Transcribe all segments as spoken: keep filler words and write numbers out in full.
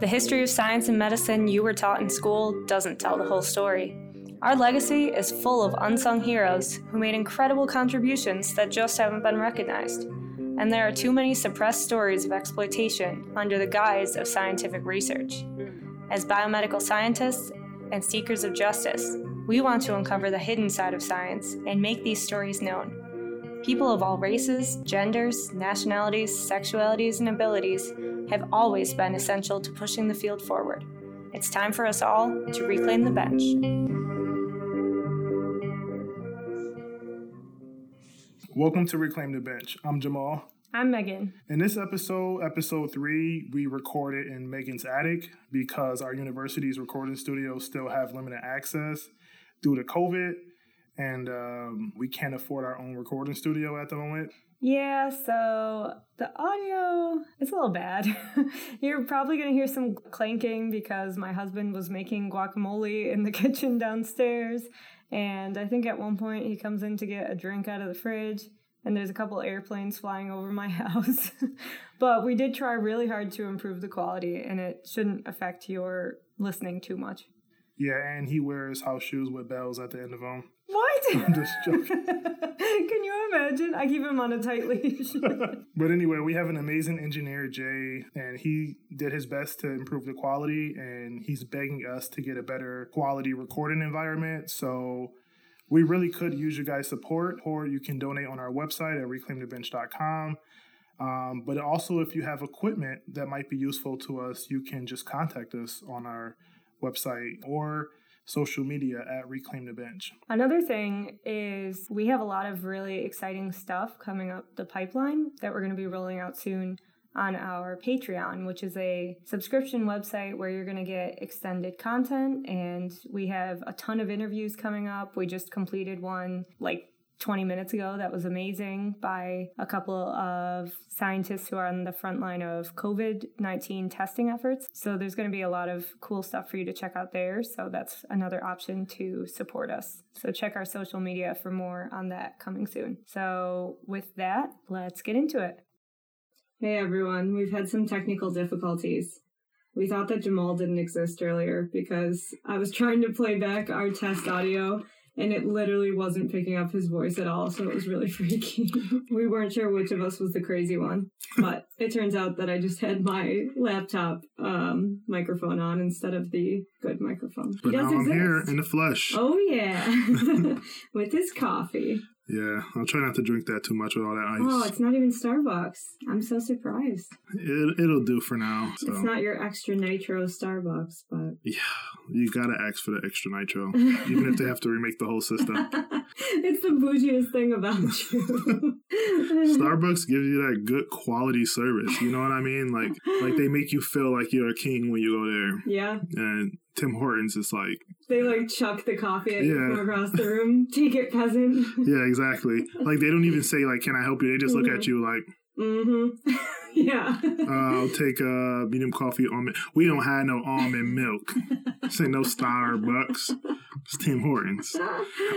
The history of science and medicine you were taught in school doesn't tell the whole story. Our legacy is full of unsung heroes who made incredible contributions that just haven't been recognized. And there are too many suppressed stories of exploitation under the guise of scientific research. As biomedical scientists and seekers of justice, we want to uncover the hidden side of science and make these stories known. People of all races, genders, nationalities, sexualities, and abilities have always been essential to pushing the field forward. It's time for us all to reclaim the bench. Welcome to Reclaim the Bench. I'm Jamal. I'm Megan. In this episode, episode three, we recorded in Megan's attic because our university's recording studios still have limited access due to COVID, and um, we can't afford our own recording studio at the moment. Yeah, so the audio is a little bad. You're probably going to hear some clanking because my husband was making guacamole in the kitchen downstairs. And I think at one point he comes in to get a drink out of the fridge, and there's a couple airplanes flying over my house. But we did try really hard to improve the quality, and it shouldn't affect your listening too much. Yeah, and he wears house shoes with bells at the end of them. What? I'm just joking. Can you imagine? I keep him on a tight leash. But anyway, we have an amazing engineer, Jay, and he did his best to improve the quality, and he's begging us to get a better quality recording environment. So we really could use your guys' support, or you can donate on our website at reclaim the bench dot com. Um, but also, if you have equipment that might be useful to us, you can just contact us on our website or social media at Reclaim the Bench. Another thing is we have a lot of really exciting stuff coming up the pipeline that we're going to be rolling out soon on our Patreon, which is a subscription website where you're going to get extended content. And we have a ton of interviews coming up. We just completed one like twenty minutes ago that was amazing by a couple of scientists who are on the front line of covid nineteen testing efforts. So there's going to be a lot of cool stuff for you to check out there. So that's another option to support us. So check our social media for more on that coming soon. So with that, let's get into it. Hey everyone, we've had some technical difficulties. We thought that Jamal didn't exist earlier because I was trying to play back our test audio and it literally wasn't picking up his voice at all, so it was really freaky. We weren't sure which of us was the crazy one, but it turns out that I just had my laptop um, microphone on instead of the good microphone. But now exist. I'm here in the flesh. Oh, yeah. With his coffee. Yeah, I'll try not to drink that too much with all that ice. Oh, it's not even Starbucks. I'm so surprised. It, it'll do for now. So. It's not your extra nitro Starbucks, but... Yeah, you gotta ask for the extra nitro, even if they have to remake the whole system. It's the bougiest thing about you. Starbucks gives you that good quality service, you know what I mean? Like, like they make you feel like you're a king when you go there. Yeah. And Tim Hortons is like... They, like, chuck the coffee at you from across the room. Take it, peasant. Yeah, exactly. Like, they don't even say, like, can I help you? They just look mm-hmm. at you like... Mm-hmm. Yeah. uh, I'll take a uh, medium coffee almond. We don't have no almond milk. This ain't no Starbucks. It's Tim Hortons.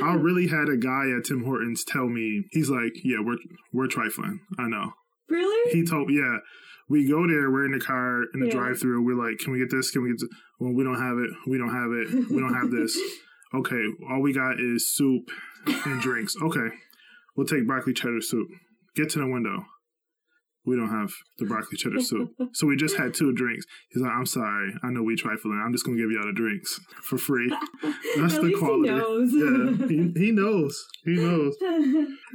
I really had a guy at Tim Hortons tell me, he's like, yeah, we're we're trifling. I know. Really? He told me, yeah. We go there, we're in the car, in the yeah. drive-thru. We're like, can we get this? Can we get this? Well, we don't have it. We don't have it. We don't have this. Okay, all we got is soup and drinks. Okay, we'll take broccoli cheddar soup. Get to the window. We don't have the broccoli cheddar soup. So we just had two drinks. He's like, I'm sorry. I know we trifling. I'm just going to give you all the drinks for free. That's the quality. He knows. Yeah, he, he knows. He knows.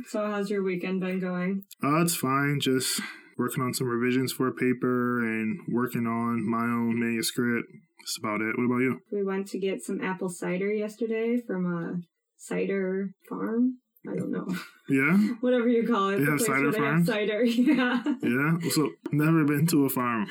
So how's your weekend been going? Uh, it's fine. Just... working on some revisions for a paper and working on my own manuscript. That's about it. What about you? We went to get some apple cider yesterday from a cider farm. I don't know. Yeah? Whatever you call it. They have cider farms? Cider, yeah. Yeah? So, never been to a farm.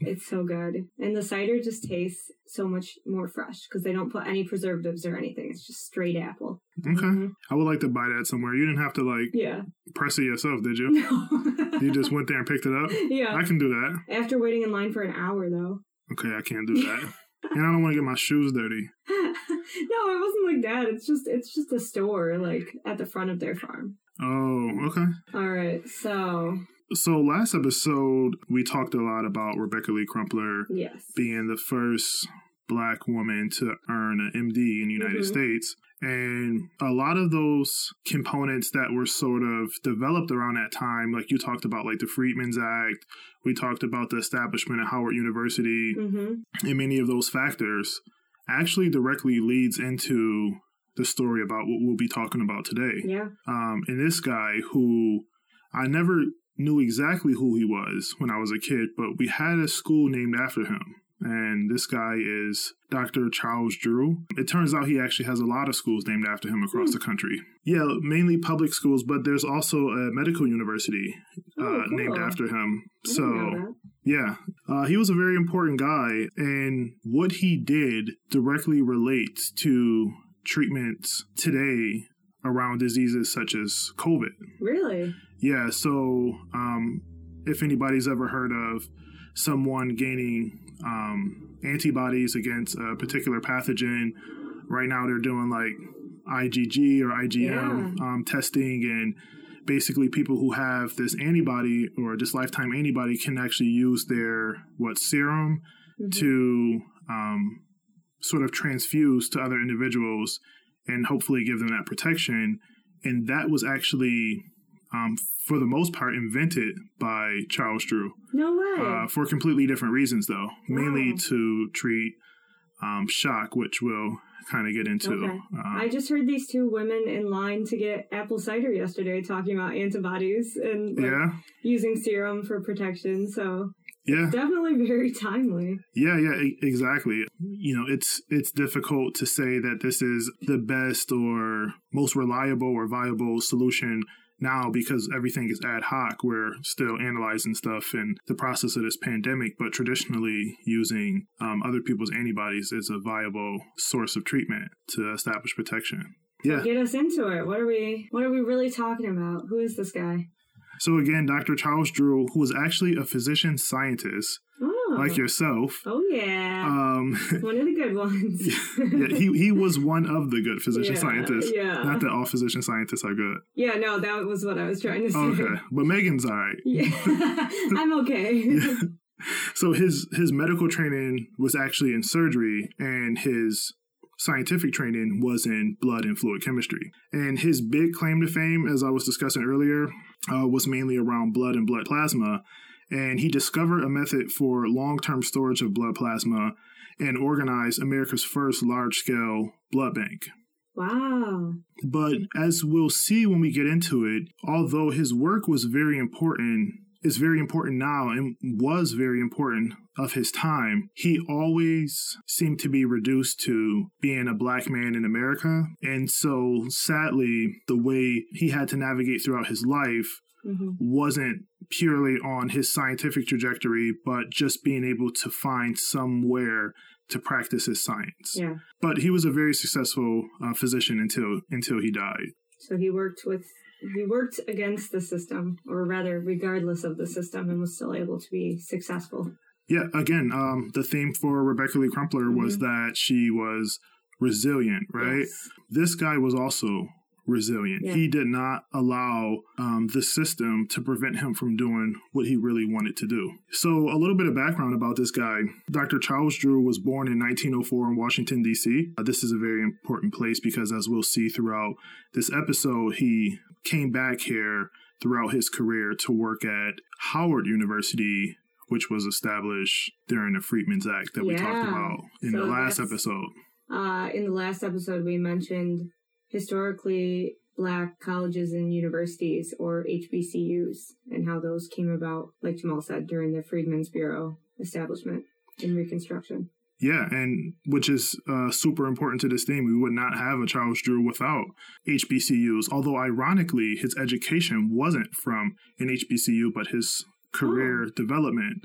It's so good. And the cider just tastes so much more fresh because they don't put any preservatives or anything. It's just straight apple. Okay. Mm-hmm. I would like to buy that somewhere. You didn't have to, like, yeah. press it yourself, did you? No. You just went there and picked it up? Yeah. I can do that. After waiting in line for an hour, though. Okay, I can't do that. And I don't want to get my shoes dirty. No, it wasn't like that. It's just it's just a store, like, at the front of their farm. Oh, okay. All right, so So last episode, we talked a lot about Rebecca Lee Crumpler yes. being the first Black woman to earn an M D in the United mm-hmm. States. And a lot of those components that were sort of developed around that time, like you talked about, like the Freedmen's Act, we talked about the establishment at Howard University, mm-hmm. and many of those factors actually directly leads into the story about what we'll be talking about today. Yeah. Um, and this guy who I never knew exactly who he was when I was a kid, but we had a school named after him. And this guy is Doctor Charles Drew. It turns out he actually has a lot of schools named after him across mm. the country. Yeah, mainly public schools, but there's also a medical university uh, oh, cool. named after him. I so, didn't know that. yeah, uh, he was a very important guy. And what he did directly relates to treatments today around diseases such as COVID. Really? Yeah, so um, if anybody's ever heard of someone gaining um, antibodies against a particular pathogen, right now they're doing like IgG or I G M yeah. um, testing, and basically people who have this antibody or this lifetime antibody can actually use their what serum mm-hmm. to um, sort of transfuse to other individuals and hopefully give them that protection. And that was actually Um, for the most part, invented by Charles Drew. No way. Uh, for completely different reasons, though. Wow. Mainly to treat um, shock, which we'll kind of get into. Okay. Um, I just heard these two women in line to get apple cider yesterday talking about antibodies and like, yeah. using serum for protection. So yeah. definitely very timely. Yeah, yeah, e- exactly. You know, it's it's difficult to say that this is the best or most reliable or viable solution now, because everything is ad hoc. We're still analyzing stuff in the process of this pandemic, but traditionally using um, other people's antibodies is a viable source of treatment to establish protection. Yeah. So get us into it. What are we, what are we really talking about? Who is this guy? So again, Doctor Charles Drew, who was actually a physician scientist, oh. like yourself. Oh, yeah. Um, one of the good ones. yeah, he, he was one of the good physician yeah, scientists. Yeah. Not that all physician scientists are good. Yeah, no, that was what I was trying to say. Okay, but Megan's all right. Yeah, I'm okay. yeah. So his, his medical training was actually in surgery, and his scientific training was in blood and fluid chemistry. And his big claim to fame, as I was discussing earlier, uh, was mainly around blood and blood plasma. And he discovered a method for long-term storage of blood plasma and organized America's first large-scale blood bank. Wow. But as we'll see when we get into it, although his work was very important, is very important now and was very important of his time, he always seemed to be reduced to being a Black man in America. And so, sadly, the way he had to navigate throughout his life mm-hmm. wasn't purely on his scientific trajectory, but just being able to find somewhere to practice his science. Yeah. But he was a very successful uh, physician until until he died. So he worked with he worked against the system, or rather, regardless of the system, and was still able to be successful. Yeah. Again, um, the theme for Rebecca Lee Crumpler mm-hmm. was that she was resilient. Right. Yes. This guy was also resilient. Yeah. He did not allow um, the system to prevent him from doing what he really wanted to do. So a little bit of background about this guy. Doctor Charles Drew was born in nineteen oh four in Washington, D C. Uh, this is a very important place because, as we'll see throughout this episode, he came back here throughout his career to work at Howard University, which was established during the Freedmen's Act that yeah. we talked about in so the last episode. Uh, in the last episode, we mentioned historically Black colleges and universities, or H B C Us, and how those came about, like Jamal said, during the Freedmen's Bureau establishment in Reconstruction. Yeah, and which is uh, super important to this theme. We would not have a Charles Drew without H B C Us, although ironically, his education wasn't from an H B C U, but his career oh. development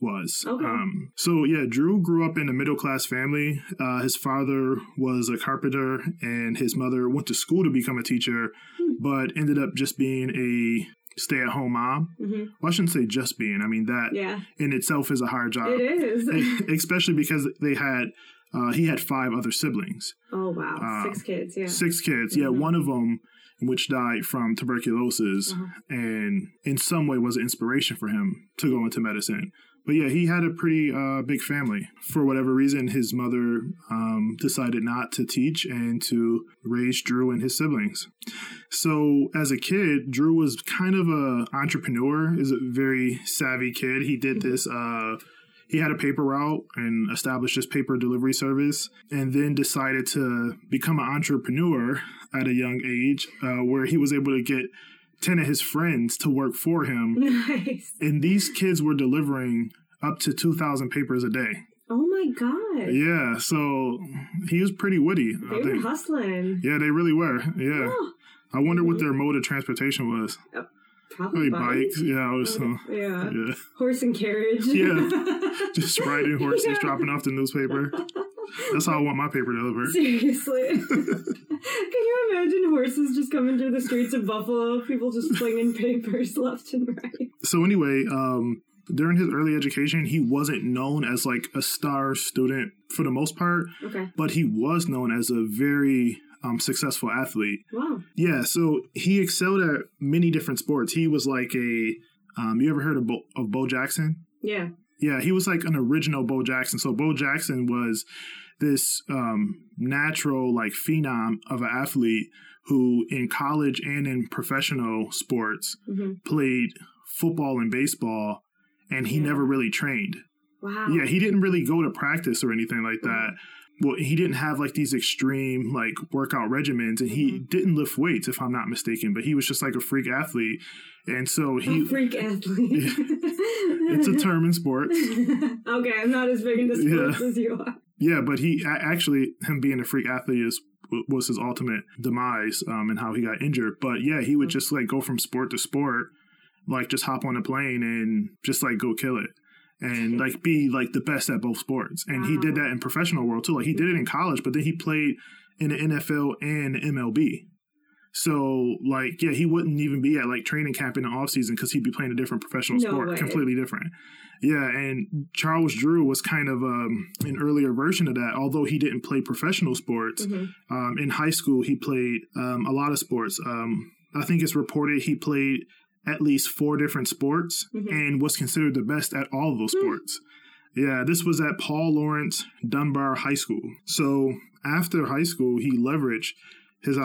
was. Okay. Um, so yeah, Drew grew up in a middle-class family. Uh, his father was a carpenter and his mother went to school to become a teacher, hmm. but ended up just being a stay-at-home mom. Mm-hmm. Well, I shouldn't say just being. I mean, that yeah. in itself is a hard job. It is. Especially because they had, uh, he had five other siblings. Oh, wow. Uh, six kids, yeah. Six kids, yeah. Mm-hmm. One of them which died from tuberculosis, mm-hmm. and in some way was an inspiration for him to go into medicine. But yeah, he had a pretty uh, big family. For whatever reason, his mother um, decided not to teach and to raise Drew and his siblings. So as a kid, Drew was kind of an entrepreneur. Is a very savvy kid. He did this. Uh, he had a paper route and established this paper delivery service, and then decided to become an entrepreneur at a young age, uh, where he was able to get ten of his friends to work for him. Nice. And these kids were delivering up to two thousand papers a day. Oh, my God. Yeah. So he was pretty witty. They were hustling. Yeah, they really were. Yeah. Oh. I wonder what their mode of transportation was. Oh, probably bikes. bikes. Yeah. Also. Yeah. yeah. Horse and carriage. Yeah. Just riding horses, yeah. dropping off the newspaper. That's how I want my paper delivered. Seriously. Can you imagine horses just coming through the streets of Buffalo? People just flinging papers left and right. So anyway, um, during his early education, he wasn't known as like a star student for the most part. Okay. But he was known as a very um, successful athlete. Wow. Yeah. So he excelled at many different sports. He was like a, um, you ever heard of Bo, of Bo Jackson? Yeah. Yeah. He was like an original Bo Jackson. So Bo Jackson was this um, natural, like, phenom of an athlete who in college and in professional sports mm-hmm. played football and baseball, and he yeah. never really trained. Wow. Yeah, he didn't really go to practice or anything like that. Well, he didn't have, like, these extreme, like, workout regimens, and mm-hmm. he didn't lift weights, if I'm not mistaken, but he was just, like, a freak athlete. And so he... A freak athlete. It's a term in sports. Okay, I'm not as big into sports yeah. as you are. Yeah, but he actually, him being a freak athlete is, was his ultimate demise um, and how he got injured. But yeah, he would just like go from sport to sport, like just hop on a plane and just like go kill it and like be like the best at both sports. And wow. he did that in professional world too. Like he did it in college, but then he played in the N F L and M L B. So like, yeah, he wouldn't even be at like training camp in the offseason because he'd be playing a different professional no sport, way. completely different. Yeah, and Charles Drew was kind of um, an earlier version of that, although he didn't play professional sports. Mm-hmm. Um, in high school, he played um, a lot of sports. Um, I think it's reported he played at least four different sports mm-hmm. and was considered the best at all of those mm-hmm. sports. Yeah, this was at Paul Laurence Dunbar High School. So after high school, he leveraged his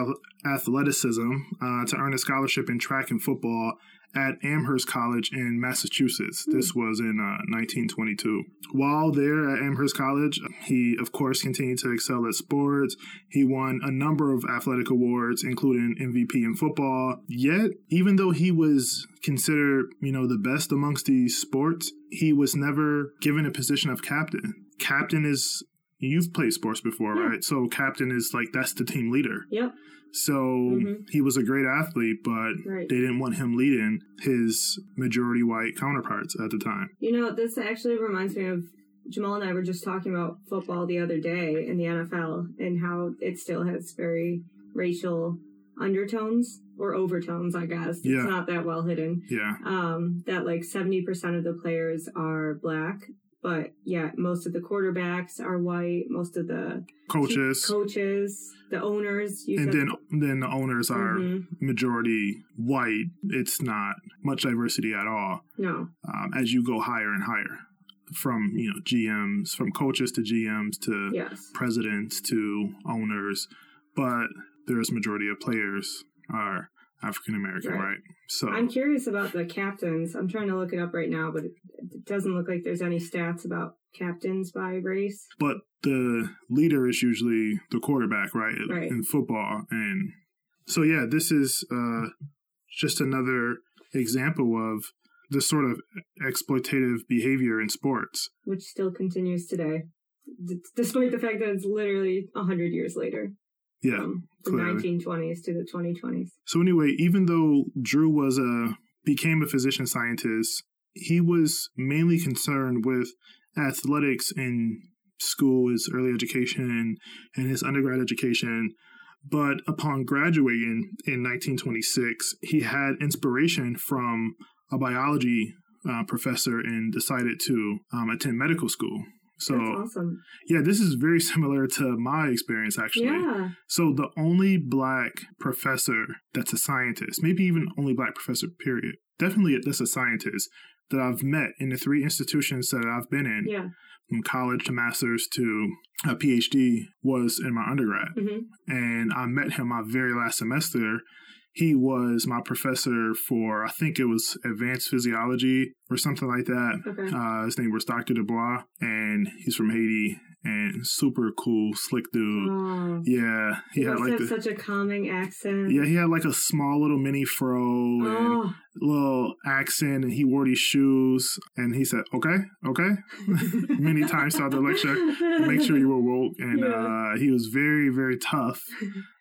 athleticism uh, to earn a scholarship in track and football at Amherst College in Massachusetts. This was in uh, nineteen twenty-two. While there at Amherst College, he, of course, continued to excel at sports. He won a number of athletic awards, including M V P in football. Yet, even though he was considered, you know, the best amongst these sports, he was never given a position of captain. Captain is... You've played sports before, yeah. right? So captain is like, that's the team leader. Yep. So mm-hmm. he was a great athlete, but right. they didn't want him leading his majority white counterparts at the time. You know, this actually reminds me of Jamal and I were just talking about football the other day in the N F L and how it still has very racial undertones or overtones, I guess. Yeah. It's not that well hidden. Yeah. Um, that like seventy percent of the players are black. But yeah, most of the quarterbacks are white. Most of the coaches, coaches, the owners, you and then then the owners are mm-hmm. majority white. It's not much diversity at all. No, um, as you go higher and higher, from you know G Ms, from coaches to G Ms to yes. presidents to owners, but there's majority of players are African American, right. right? So I'm curious about the captains. I'm trying to look it up right now, but it doesn't look like there's any stats about captains by race. But the leader is usually the quarterback, right? Right. In football, and so yeah, this is uh, just another example of the sort of exploitative behavior in sports, which still continues today, d- despite the fact that it's literally a hundred years later. Yeah, um, the clearly. nineteen twenties to the twenty twenties. So anyway, even though Drew was a became a physician scientist, he was mainly concerned with athletics in school, his early education, and his undergrad education. But upon graduating in nineteen twenty-six, he had inspiration from a biology uh, professor and decided to um, attend medical school. So that's awesome. Yeah, this is very similar to my experience, actually. Yeah. So the only Black professor that's a scientist, maybe even only Black professor, period, definitely that's a scientist that I've met in the three institutions that I've been in, yeah. from college to master's to a PhD, was in my undergrad. Mm-hmm. And I met him my very last semester. He was my professor for, I think it was advanced physiology or something like that. Okay. Uh, his name was Doctor Dubois, and he's from Haiti, and super cool, slick dude. Oh. Yeah. He, he had like the, such a calming accent. Yeah, he had like a small little mini fro oh. and little accent, and he wore these shoes, and he said, okay, okay, many times throughout the lecture, make sure you were woke. And yeah. uh, he was very, very tough.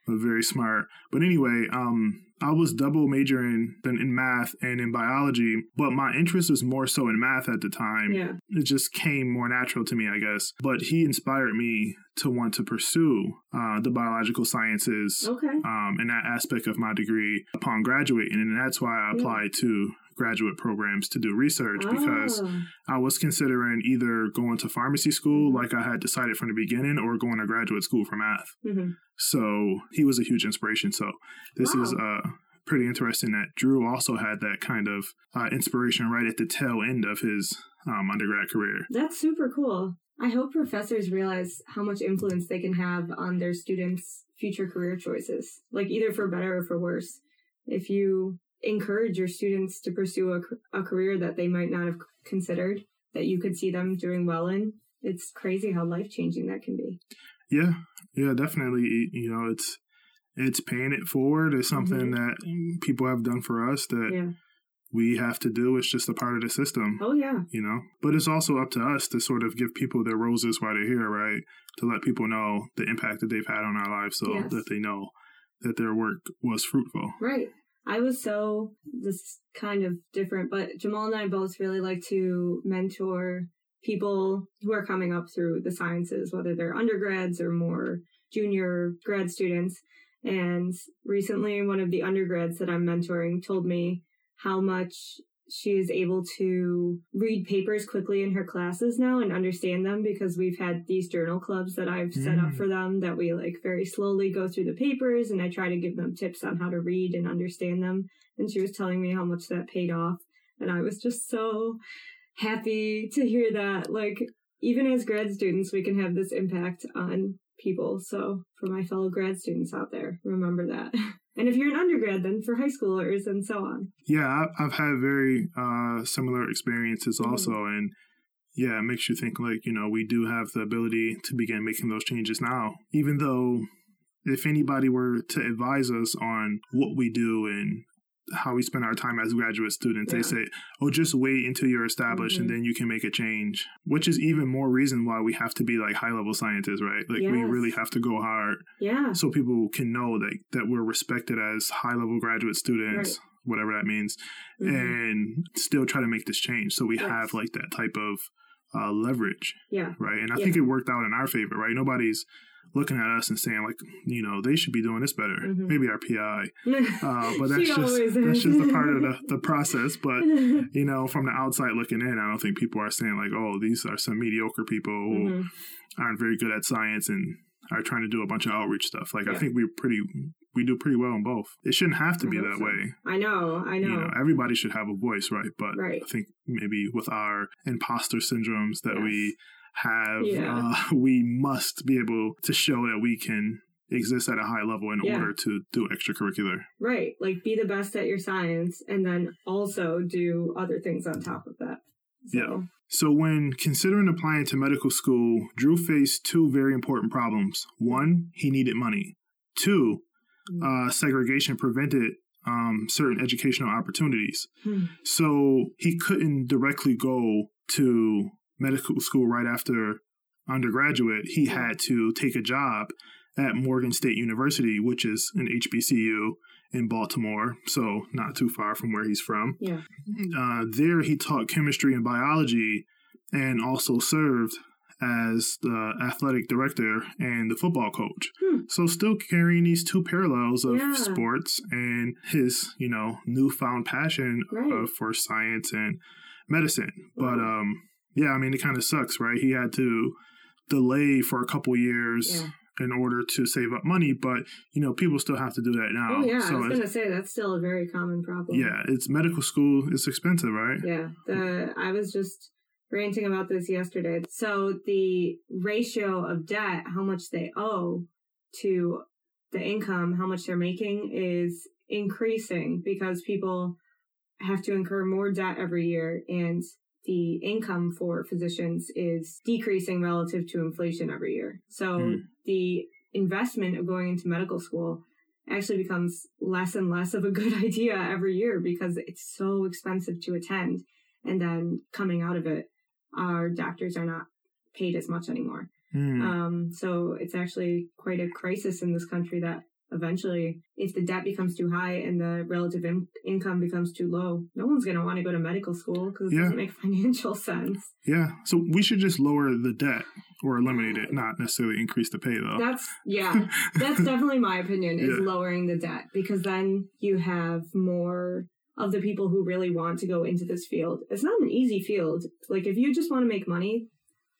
But very smart. But anyway, um, I was double majoring in, in math and in biology, but my interest was more so in math at the time. Yeah. It just came more natural to me, I guess. But he inspired me to want to pursue uh, the biological sciences okay. um, and that aspect of my degree upon graduating. And that's why I applied yeah. to graduate programs to do research oh. because I was considering either going to pharmacy school like I had decided from the beginning or going to graduate school for math. Mm-hmm. So he was a huge inspiration. So this wow. is uh, pretty interesting that Drew also had that kind of uh, inspiration right at the tail end of his um, undergrad career. That's super cool. I hope professors realize how much influence they can have on their students' future career choices, like either for better or for worse. If you encourage your students to pursue a, a career that they might not have considered, that you could see them doing well in, it's crazy how life-changing that can be. Yeah, yeah, definitely. You know, it's it's paying it forward. It's something mm-hmm. that people have done for us that yeah. we have to do. It's just a part of the system. Oh, yeah. You know, but it's also up to us to sort of give people their roses while they're here, right? To let people know the impact that they've had on our lives so yes. that they know that their work was fruitful. Right. I was so, this is kind of different, but Jamal and I both really like to mentor people who are coming up through the sciences, whether they're undergrads or more junior grad students. And recently, one of the undergrads that I'm mentoring told me how much she is able to read papers quickly in her classes now and understand them because we've had these journal clubs that I've mm. set up for them that we like very slowly go through the papers, and I try to give them tips on how to read and understand them. And she was telling me how much that paid off. And I was just so happy to hear that, like, even as grad students, we can have this impact on people. So for my fellow grad students out there, remember that. And if you're an undergrad, then for high schoolers and so on. Yeah, I've had very uh, similar experiences mm-hmm. also. And yeah, it makes you think, like, you know, we do have the ability to begin making those changes now, even though if anybody were to advise us on what we do and how we spend our time as graduate students. Yeah. They say, oh, just wait until you're established mm-hmm. and then you can make a change, which is even more reason why we have to be like high level scientists, right? Like yes. we really have to go hard. Yeah. So people can know that, that we're respected as high level graduate students, right. whatever that means, mm-hmm. and still try to make this change. So we yes. have like that type of uh, leverage. Yeah. Right. And I yeah. think it worked out in our favor, right? Nobody's looking at us and saying, like, you know, they should be doing this better. Mm-hmm. Maybe our P I. Uh, but that's just that's just a part of the, the process. But, you know, from the outside looking in, I don't think people are saying, like, oh, these are some mediocre people who mm-hmm. aren't very good at science and are trying to do a bunch of outreach stuff. Like, yeah. I think we pretty we do pretty well in both. It shouldn't have to I be that so. way. I know, I know. You know. Everybody should have a voice, right? But right. I think maybe with our imposter syndromes that yes. we have yeah. uh, we must be able to show that we can exist at a high level in yeah. order to do extracurricular. Right. Like, be the best at your science and then also do other things on top of that. So. Yeah. So when considering applying to medical school, Drew faced two very important problems. One, he needed money. Two, uh, segregation prevented um, certain educational opportunities. Hmm. So he couldn't directly go to medical school right after undergraduate. He had to take a job at Morgan State University, which is an H B C U in Baltimore, so not too far from where he's from. Yeah. Uh, there he taught chemistry and biology and also served as the athletic director and the football coach. Hmm. So still carrying these two parallels of yeah. sports and his, you know, newfound passion right. uh, for science and medicine. But, wow. um, Yeah, I mean, it kind of sucks, right? He had to delay for a couple years yeah. in order to save up money, but, you know, people still have to do that now. Oh, yeah, so I was going to say, that's still a very common problem. Yeah, it's medical school, it's expensive, right? Yeah, the, I was just ranting about this yesterday. So the ratio of debt, how much they owe to the income, how much they're making, is increasing because people have to incur more debt every year, and the income for physicians is decreasing relative to inflation every year. So mm. the investment of going into medical school actually becomes less and less of a good idea every year because it's so expensive to attend. And then coming out of it, our doctors are not paid as much anymore. Mm. Um, so it's actually quite a crisis in this country that eventually, if the debt becomes too high and the relative in- income becomes too low, no one's going to want to go to medical school because it yeah. doesn't make financial sense. Yeah. So we should just lower the debt or eliminate it, not necessarily increase the pay, though. That's, yeah, that's definitely my opinion is yeah. lowering the debt, because then you have more of the people who really want to go into this field. It's not an easy field. Like, if you just want to make money,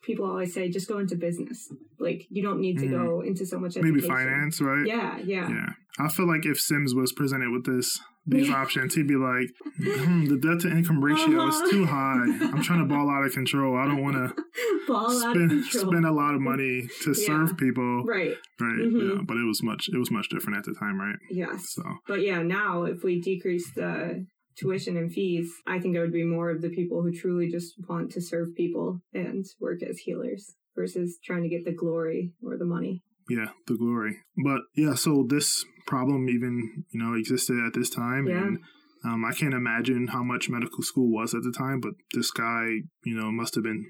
people always say, just go into business. Like, you don't need to mm. go into so much education. Maybe finance, right? Yeah, yeah. Yeah. I feel like if Sims was presented with this, these yeah. options, he'd be like, mm, the debt to income ratio uh-huh. is too high. I'm trying to ball out of control. I don't want to spend a lot of money to yeah. serve people. Right. Right. Mm-hmm. Yeah. But it was much, it was much different at the time, right? Yes. So. But yeah, now if we decrease the tuition and fees, I think it would be more of the people who truly just want to serve people and work as healers versus trying to get the glory or the money. Yeah, the glory. But yeah, so this problem even, you know, existed at this time. Yeah. And um, I can't imagine how much medical school was at the time, but this guy, you know, must have been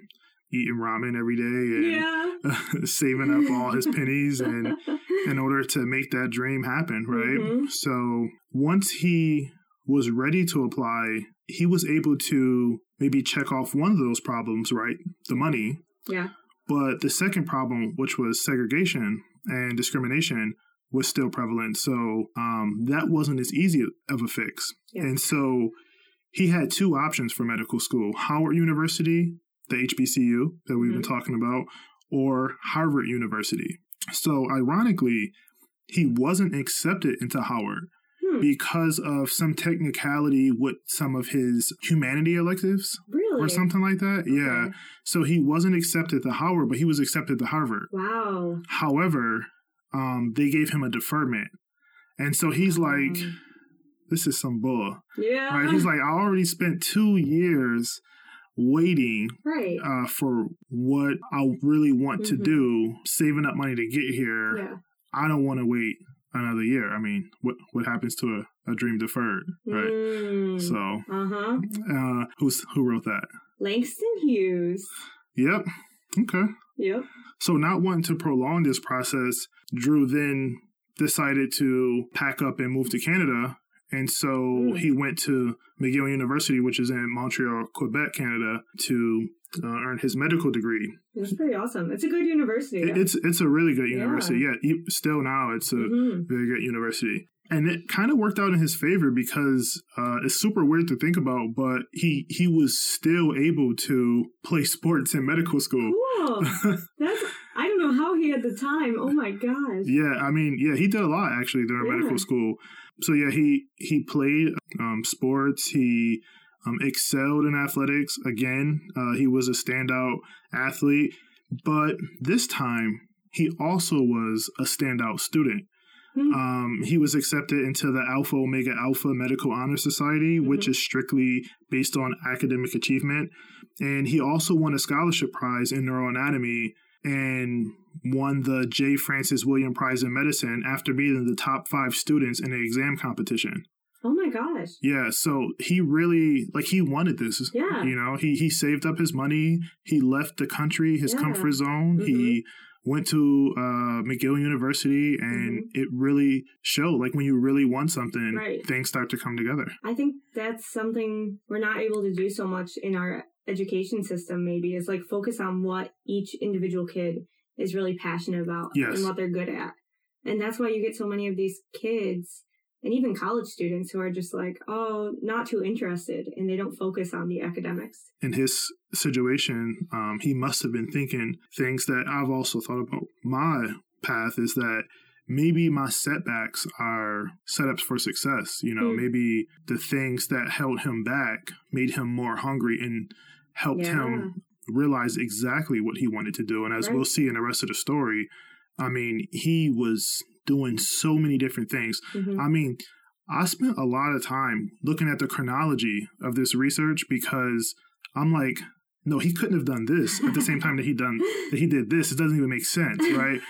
eating ramen every day and yeah. saving up all his pennies and in order to make that dream happen, right? Mm-hmm. So once he was ready to apply, he was able to maybe check off one of those problems, right? The money. Yeah. But the second problem, which was segregation and discrimination, was still prevalent. So um, that wasn't as easy of a fix. Yeah. And so he had two options for medical school: Howard University, the H B C U that we've mm-hmm. been talking about, or Harvard University. So ironically, he wasn't accepted into Howard hmm. because of some technicality with some of his humanity electives. Really? Or something like that. Okay. Yeah. So he wasn't accepted to Howard, but he was accepted to Harvard. Wow. However, um, they gave him a deferment. And so he's wow. like, this is some bull. Yeah. Right? He's like, I already spent two years waiting right. uh, for what I really want mm-hmm. to do, saving up money to get here. Yeah. I don't want to wait another year. I mean, what what happens to a, a dream deferred, right? Mm. So, uh-huh. uh, who's who wrote that? Langston Hughes. Yep. Okay. Yep. So, not wanting to prolong this process, Drew then decided to pack up and move to Canada, and so mm. he went to McGill University, which is in Montreal, Quebec, Canada, to Uh, earned his medical degree. That's pretty awesome. It's a good university. It, it's it's a really good university. Yeah, yeah, still now it's a mm-hmm. very good university. And it kind of worked out in his favor because uh, it's super weird to think about, but he, he was still able to play sports in medical school. Cool. That's, I don't know how he had the time. Oh my gosh. Yeah, I mean, yeah, he did a lot actually during yeah. medical school. So yeah, he, he played um, sports. He Um, excelled in athletics. Again, uh, he was a standout athlete, but this time he also was a standout student. Mm-hmm. Um, he was accepted into the Alpha Omega Alpha Medical Honor Society, mm-hmm. which is strictly based on academic achievement. And he also won a scholarship prize in neuroanatomy and won the J. Francis William Prize in Medicine after being the top five students in an exam competition. Oh my gosh. Yeah. So he really, like, he wanted this. Yeah. You know, he, he saved up his money. He left the country, his yeah. comfort zone. Mm-hmm. He went to uh, McGill University, and mm-hmm. it really showed, like, when you really want something, right. things start to come together. I think that's something we're not able to do so much in our education system, maybe, is like focus on what each individual kid is really passionate about yes. and what they're good at. And that's why you get so many of these kids and even college students who are just like, oh, not too interested, and they don't focus on the academics. In his situation, um, he must have been thinking things that I've also thought about. My path is that maybe my setbacks are setups for success. You know, mm. maybe the things that held him back made him more hungry and helped yeah. him realize exactly what he wanted to do. And as right. we'll see in the rest of the story, I mean, he was doing so many different things. Mm-hmm. I mean, I spent a lot of time looking at the chronology of this research because I'm like, no, he couldn't have done this at the same time that he done that he did this. It doesn't even make sense, right?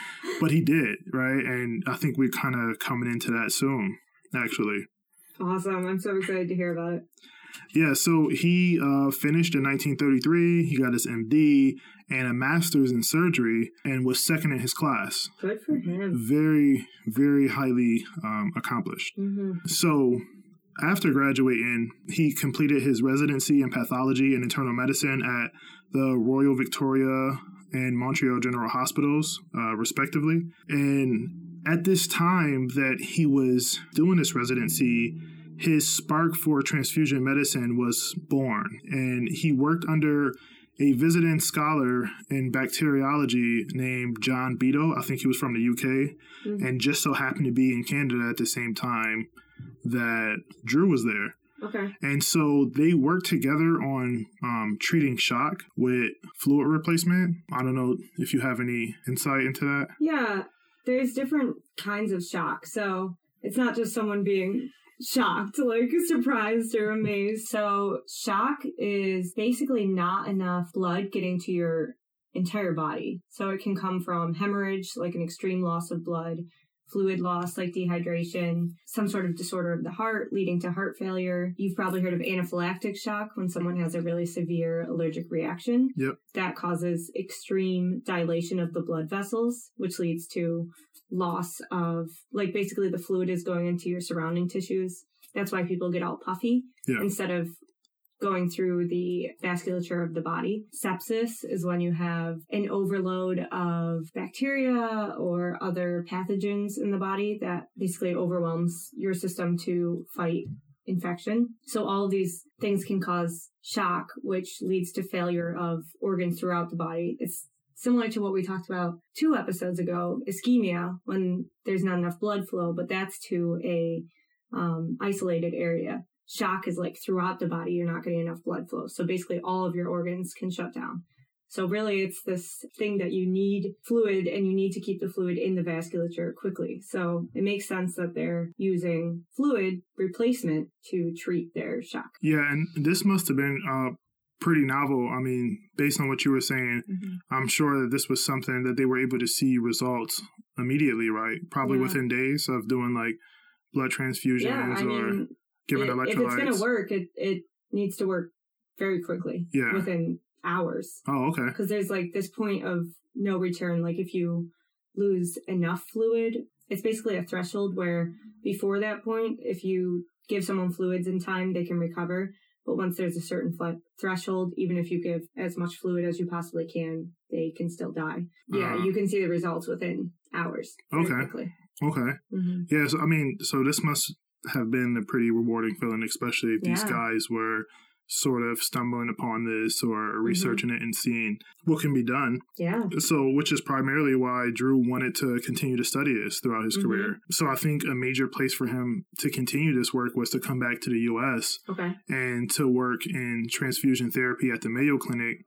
But he did, right? And I think we're kind of coming into that soon, actually. Awesome. I'm so excited to hear about it. Yeah, so he uh, finished in nineteen thirty-three. He got his M D and a master's in surgery and was second in his class. Good for him. Very, very highly um, accomplished. Mm-hmm. So after graduating, he completed his residency in pathology and internal medicine at the Royal Victoria and Montreal General Hospitals, uh, respectively. And at this time that he was doing this residency, his spark for transfusion medicine was born. And he worked under a visiting scholar in bacteriology named John Beto. I think he was from the U K, mm-hmm. and just so happened to be in Canada at the same time that Drew was there. Okay. And so they worked together on um, treating shock with fluid replacement. I don't know if you have any insight into that. Yeah, there's different kinds of shock. So it's not just someone being shocked, like surprised or amazed. So shock is basically not enough blood getting to your entire body. So it can come from hemorrhage, like an extreme loss of blood, fluid loss like dehydration, some sort of disorder of the heart leading to heart failure. You've probably heard of anaphylactic shock when someone has a really severe allergic reaction. Yep. That causes extreme dilation of the blood vessels, which leads to loss of, like, basically the fluid is going into your surrounding tissues. That's why people get all puffy yeah. instead of going through the vasculature of the body. Sepsis is when you have an overload of bacteria or other pathogens in the body that basically overwhelms your system to fight infection. So all of these things can cause shock, which leads to failure of organs throughout the body. It's similar to what we talked about two episodes ago, ischemia, when there's not enough blood flow, but that's to a um, isolated area. Shock is like throughout the body, you're not getting enough blood flow. So basically all of your organs can shut down. So really it's this thing that you need fluid and you need to keep the fluid in the vasculature quickly. So it makes sense that they're using fluid replacement to treat their shock. Yeah, and this must have been uh, pretty novel. I mean, based on what you were saying, mm-hmm. I'm sure that this was something that they were able to see results immediately, right? Probably yeah. within days of doing like blood transfusions yeah, I or... mean, Given it, if it's going to work, it, it needs to work very quickly, yeah. within hours. Oh, okay. Because there's like this point of no return. Like if you lose enough fluid, it's basically a threshold where before that point, if you give someone fluids in time, they can recover. But once there's a certain fl- threshold, even if you give as much fluid as you possibly can, they can still die. Yeah, uh, you can see the results within hours. Okay. Quickly. Okay. Mm-hmm. Yeah, so I mean, so this must... have been a pretty rewarding feeling, especially if yeah. these guys were sort of stumbling upon this or researching mm-hmm. it and seeing what can be done. Yeah. So, which is primarily why Drew wanted to continue to study this throughout his mm-hmm. career. So I think a major place for him to continue this work was to come back to the U S Okay. and to work in transfusion therapy at the Mayo Clinic.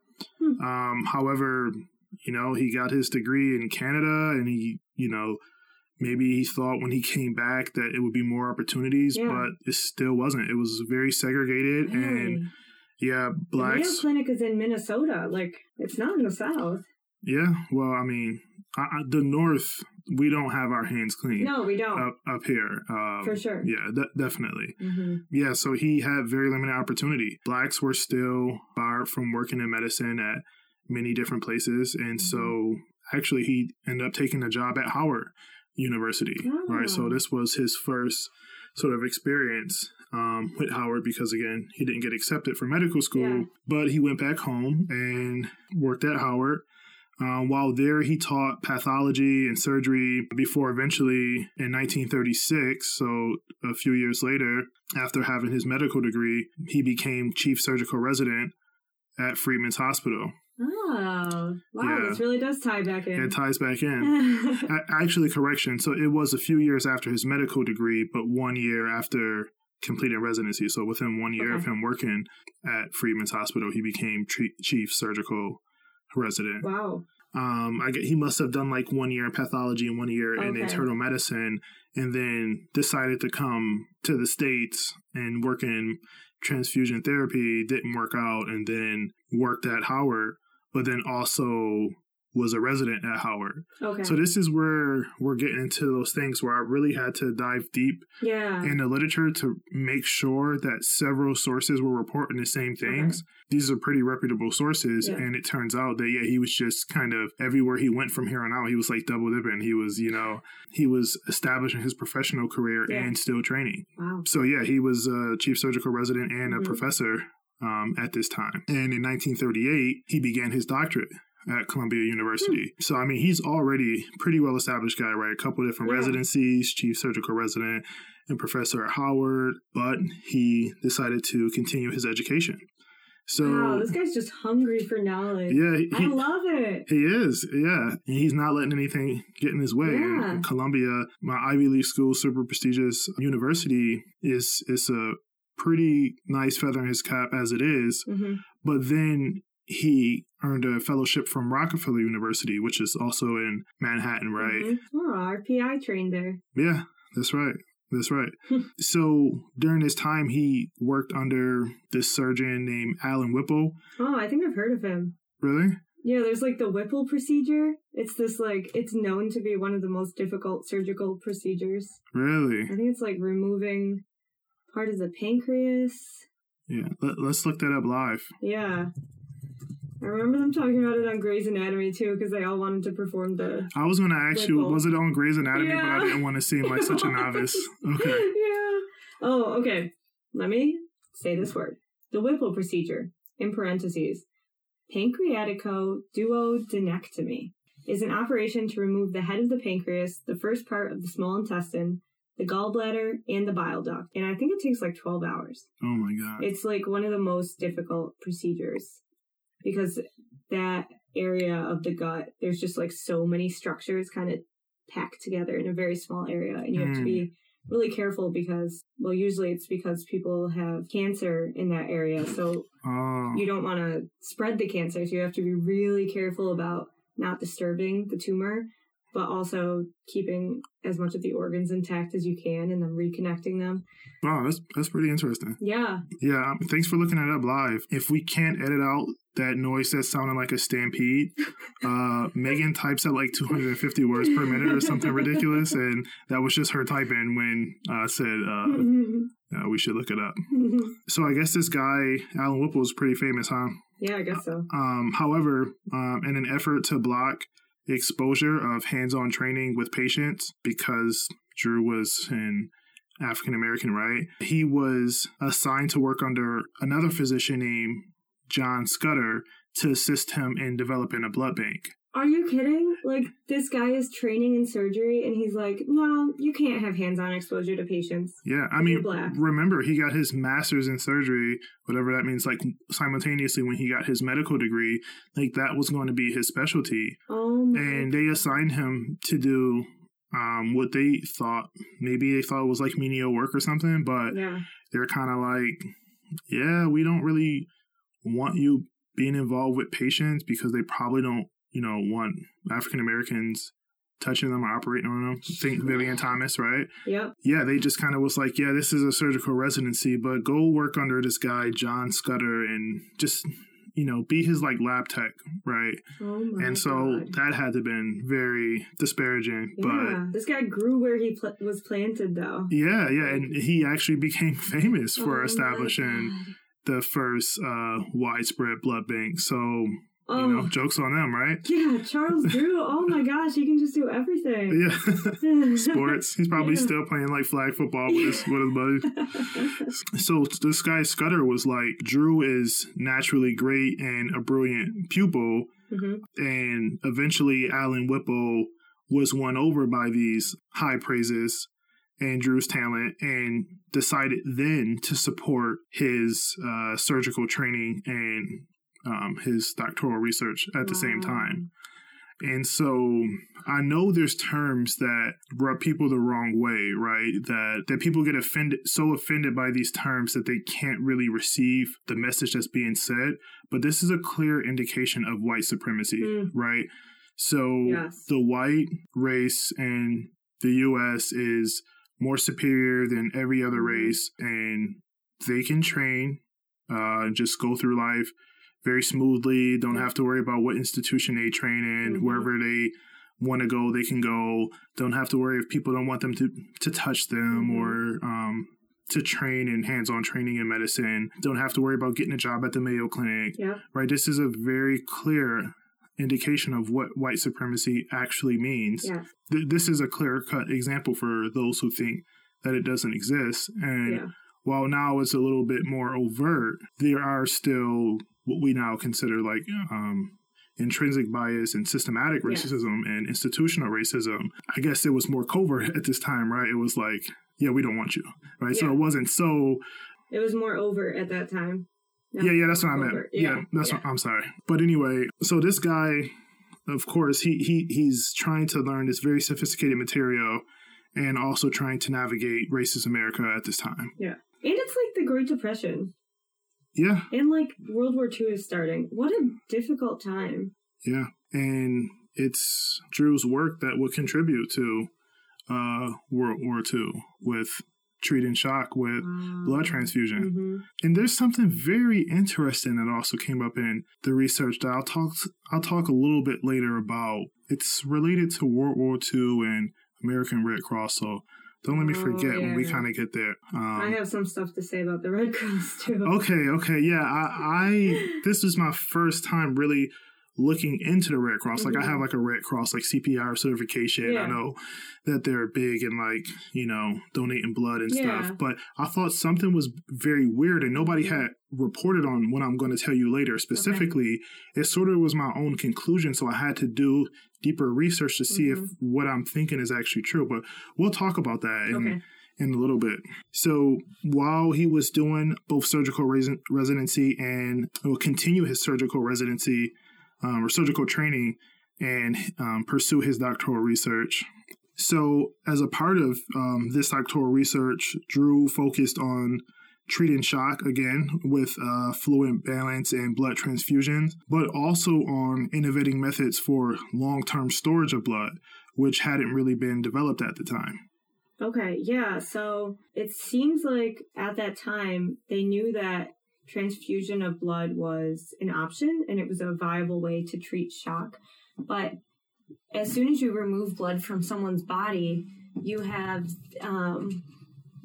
Hmm. Um, however, you know, he got his degree in Canada and he, you know, maybe he thought when he came back that it would be more opportunities, yeah. but it still wasn't. It was very segregated, Man. and yeah, blacks. The Mayo Clinic is in Minnesota. Like, it's not in the South. Yeah, well, I mean, I, I, the North, we don't have our hands clean. No, we don't. Up, up here. Um, For sure. Yeah, de- definitely. Mm-hmm. Yeah, so he had very limited opportunity. Blacks were still barred from working in medicine at many different places, and mm-hmm. so actually he ended up taking a job at Howard University, oh. right? So this was his first sort of experience um, with Howard because, again, he didn't get accepted for medical school, yeah. but he went back home and worked at Howard Uh, while there, he taught pathology and surgery before eventually in nineteen thirty-six, so a few years later, after having his medical degree, he became chief surgical resident at Freedmen's Hospital. Oh, wow, yeah. This really does tie back in. It ties back in. Actually, correction, so it was a few years after his medical degree, but one year after completing residency. So within one year okay. of him working at Freedmen's Hospital, he became tre- chief surgical resident. Wow. Um, I get, he must have done like one year in pathology and one year okay. in internal medicine, and then decided to come to the States and work in transfusion therapy, didn't work out, and then worked at Howard, but then also was a resident at Howard. Okay. So this is where we're getting into those things where I really had to dive deep yeah. in the literature to make sure that several sources were reporting the same things. Okay. These are pretty reputable sources. Yeah. And it turns out that, yeah, he was just kind of everywhere he went from here on out, he was like double dipping. He was, you know, he was establishing his professional career yeah. and still training. Wow. So, yeah, he was a chief surgical resident and a mm-hmm. professor um, at this time. And in nineteen thirty-eight, he began his doctorate at Columbia University. Hmm. So, I mean, he's already pretty well-established guy, right? A couple of different yeah. residencies, chief surgical resident and professor at Howard, but he decided to continue his education. So, wow, this guy's just hungry for knowledge. Yeah, he, I love it. He is, yeah. He's not letting anything get in his way. Yeah. In Columbia, my Ivy League school, super prestigious university, is, is a pretty nice feather in his cap as it is, mm-hmm. but then he earned a fellowship from Rockefeller University, which is also in Manhattan, right? Mm-hmm. Oh, R P I trained there. Yeah, that's right. That's right. So during this time, he worked under this surgeon named Alan Whipple. Oh, I think I've heard of him. Really? Yeah, there's like the Whipple procedure. It's this like, it's known to be one of the most difficult surgical procedures. Really? I think it's like removing part of the pancreas. Yeah, Let, let's look that up live. Yeah. I remember them talking about it on Grey's Anatomy, too, because they all wanted to perform the... I was going to ask you, was it on Grey's Anatomy? Yeah. But I didn't want to seem like such a novice. Okay. Yeah. Oh, okay. Let me say this word. The Whipple procedure, in parentheses, pancreatico-duodenectomy, is an operation to remove the head of the pancreas, the first part of the small intestine, the gallbladder, and the bile duct. And I think it takes like twelve hours. Oh, my God. It's like one of the most difficult procedures. Because that area of the gut, there's just like so many structures kind of packed together in a very small area. And you mm. have to be really careful because, well, usually it's because people have cancer in that area. So oh. you don't want to spread the cancer. So you have to be really careful about not disturbing the tumor, but also keeping as much of the organs intact as you can and then reconnecting them. Wow, that's that's pretty interesting. Yeah. Yeah, thanks for looking it up live. If we can't edit out that noise that sounded like a stampede, uh, Megan types at like two hundred fifty words per minute or something ridiculous, and that was just her typing when I uh, said uh, uh, we should look it up. So I guess this guy, Alan Whipple, is pretty famous, huh? Yeah, I guess so. Um, however, um, in an effort to block exposure of hands-on training with patients, because Drew was an African-American, right? He was assigned to work under another physician named John Scudder to assist him in developing a blood bank. Are you kidding? Like, this guy is training in surgery, and he's like, no, you can't have hands-on exposure to patients. Yeah, I mean, black. Remember, he got his master's in surgery, whatever that means, like, simultaneously when he got his medical degree, like, that was going to be his specialty. Oh, my And God. They assigned him to do um, what they thought, maybe they thought it was, like, menial work or something, but yeah. they're kind of like, yeah, we don't really want you being involved with patients because they probably don't, you know, want African Americans touching them or operating on them. Think Vivian Thomas, right? Yep. Yeah, they just kind of was like, yeah, this is a surgical residency, but go work under this guy, John Scudder, and just, you know, be his like lab tech, right? Oh my and so God. That had to have been very disparaging. Yeah, but this guy grew where he pl- was planted, though. Yeah, yeah, and he actually became famous for oh establishing the first uh, widespread blood bank. So Oh. You know, joke's on them, right? Yeah, Charles Drew. Oh my gosh, he can just do everything. Yeah, sports. He's probably yeah. still playing like flag football with his with his buddies. So this guy Scudder was like, Drew is naturally great and a brilliant pupil, mm-hmm. and eventually Alan Whipple was won over by these high praises and Drew's talent, and decided then to support his uh, surgical training and. Um, his doctoral research at the wow. same time. And so I know there's terms that rub people the wrong way, right? That that people get offended, so offended by these terms that they can't really receive the message that's being said. But this is a clear indication of white supremacy, mm. right? So yes. the white race in the U S is more superior than every other race, and they can train, uh, just go through life very smoothly, don't have to worry about what institution they train in, mm-hmm. wherever they want to go, they can go, don't have to worry if people don't want them to, to touch them mm-hmm. or um, to train in hands-on training in medicine, don't have to worry about getting a job at the Mayo Clinic, yeah. right? This is a very clear indication of what white supremacy actually means. Yeah. Th- this is a clear-cut example for those who think that it doesn't exist. And yeah. while now it's a little bit more overt, there are still what we now consider like um, intrinsic bias and systematic racism yeah. and institutional racism. I guess it was more covert at this time, right? It was like, yeah, we don't want you, right? Yeah. So it wasn't so... It was more overt at that time. Not yeah, yeah, that's what I meant. Yeah, yeah that's yeah. what I'm sorry. But anyway, so this guy, of course, he he he's trying to learn this very sophisticated material and also trying to navigate racist America at this time. Yeah. And it's like the Great Depression. Yeah. And like World War Two is starting. What a difficult time. Yeah. And it's Drew's work that would contribute to uh, World War Two with treating shock with wow. blood transfusion. Mm-hmm. And there's something very interesting that also came up in the research that I'll talk, I'll talk a little bit later about. It's related to World War Two and American Red Cross. So Don't let me forget oh, yeah. when we kind of get there. Um, I have some stuff to say about the Red Cross, too. Okay, okay, yeah. I, I this is my first time really looking into the Red Cross. Mm-hmm. Like, I have, like, a Red Cross, like, C P R certification. Yeah. I know that they're big in, like, you know, donating blood and yeah. stuff. But I thought something was very weird, and nobody had reported on what I'm going to tell you later specifically. Okay. It sort of was my own conclusion, so I had to do deeper research to see mm-hmm. if what I'm thinking is actually true. But we'll talk about that in, okay. in a little bit. So while he was doing both surgical res- residency and will continue his surgical residency um, or surgical training and um, pursue his doctoral research. So as a part of um, this doctoral research, Drew focused on treating shock, again, with uh, fluid balance and blood transfusions, but also on innovating methods for long-term storage of blood, which hadn't really been developed at the time. Okay, yeah. So it seems like at that time, they knew that transfusion of blood was an option and it was a viable way to treat shock. But as soon as you remove blood from someone's body, you have... Um,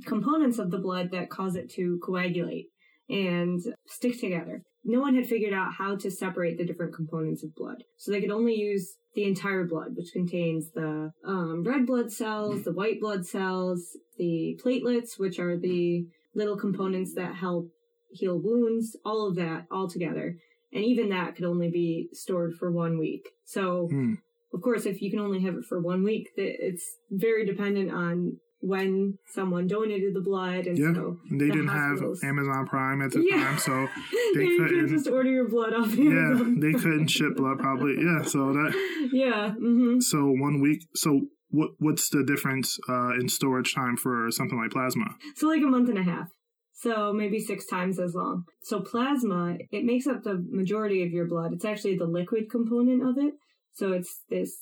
components of the blood that cause it to coagulate and stick together. No one had figured out how to separate the different components of blood. So they could only use the entire blood, which contains the um, red blood cells, the white blood cells, the platelets, which are the little components that help heal wounds, all of that all together. And even that could only be stored for one week. So, mm. of course, if you can only have it for one week, it's very dependent on when someone donated the blood, and yeah. so they the didn't hospitals. have Amazon Prime at the yeah. time, so they couldn't could just order your blood off Amazon. Yeah, they couldn't ship blood probably. Yeah, so that yeah. Mm-hmm. So one week. So what what's the difference uh, in storage time for something like plasma? So like a month and a half. So maybe six times as long. So plasma, it makes up the majority of your blood. It's actually the liquid component of it. So it's this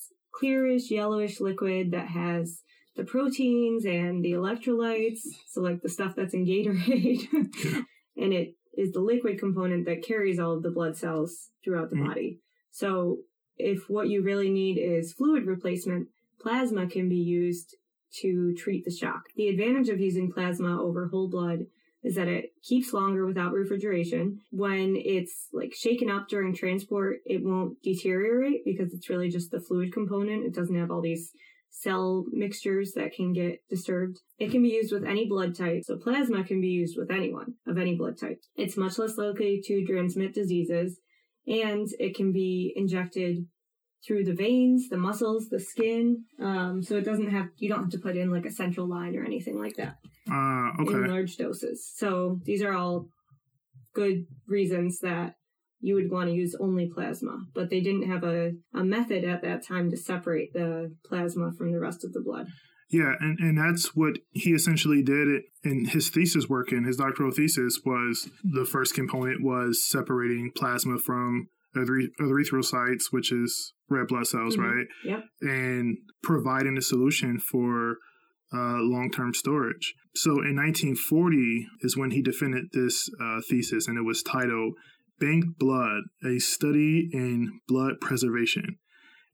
clearish, yellowish liquid that has the proteins and the electrolytes, so like the stuff that's in Gatorade, yeah. and it is the liquid component that carries all of the blood cells throughout the mm. body. So if what you really need is fluid replacement, plasma can be used to treat the shock. The advantage of using plasma over whole blood is that it keeps longer without refrigeration. When it's like shaken up during transport, it won't deteriorate because it's really just the fluid component. It doesn't have all these cell mixtures that can get disturbed. It can be used with any blood type, so plasma can be used with anyone of any blood type. It's much less likely to transmit diseases, and it can be injected through the veins, the muscles, the skin. Um, so it doesn't have, you don't have to put in like a central line or anything like that uh, okay. in large doses. So these are all good reasons that you would want to use only plasma, but they didn't have a, a method at that time to separate the plasma from the rest of the blood. Yeah, and, and that's what he essentially did in his thesis work, in his doctoral thesis, was the first component was separating plasma from erythrocytes, which is red blood cells, mm-hmm. right? Yeah. And providing a solution for uh, long-term storage. So in nineteen forty is when he defended this uh, thesis, and it was titled Bank Blood, a Study in Blood Preservation.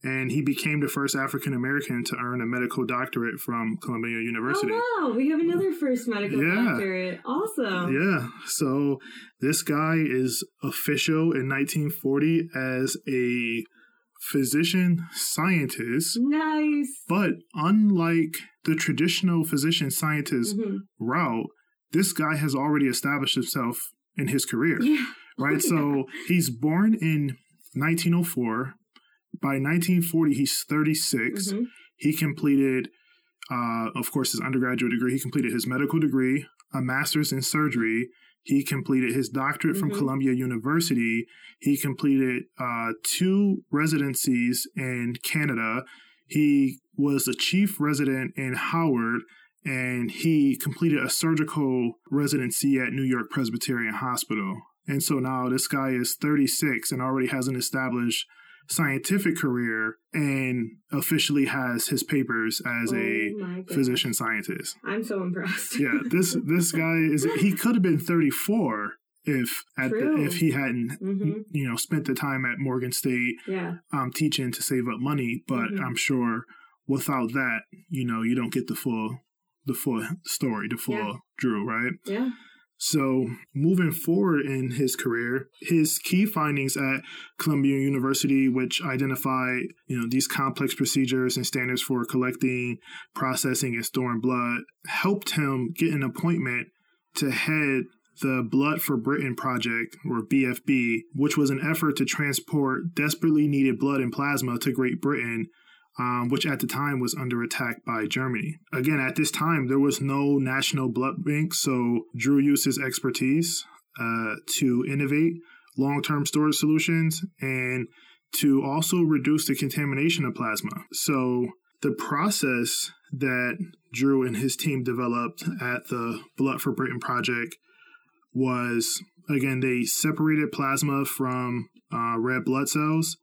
And he became the first African-American to earn a medical doctorate from Columbia University. Oh, wow. We have another first medical yeah. doctorate. Awesome. Yeah. So this guy is official in nineteen forty as a physician scientist. Nice. But unlike the traditional physician scientist mm-hmm. route, this guy has already established himself in his career. Yeah. Right? So he's born in nineteen oh four. By nineteen forty, he's thirty-six. Mm-hmm. He completed, uh, of course, his undergraduate degree. He completed his medical degree, a master's in surgery. He completed his doctorate mm-hmm. from Columbia University. He completed uh, two residencies in Canada. He was a chief resident in Howard, and he completed a surgical residency at New York Presbyterian Hospital. And so now this guy is thirty-six and already has an established scientific career and officially has his papers as oh a physician scientist. I'm so impressed. Yeah, this this guy is, he could have been thirty-four if at the, if he hadn't mm-hmm. you know spent the time at Morgan State yeah. um teaching to save up money, but mm-hmm. I'm sure without that, you know, you don't get the full the full story, the full yeah. Drew, right? Yeah. So moving forward in his career, his key findings at Columbia University, which identified, you know, these complex procedures and standards for collecting, processing, and storing blood, helped him get an appointment to head the Blood for Britain project, or B F B, which was an effort to transport desperately needed blood and plasma to Great Britain, Um, which at the time was under attack by Germany. Again, at this time, there was no national blood bank, so Drew used his expertise uh, to innovate long-term storage solutions and to also reduce the contamination of plasma. So the process that Drew and his team developed at the Blood for Britain project was, again, they separated plasma from uh, red blood cells,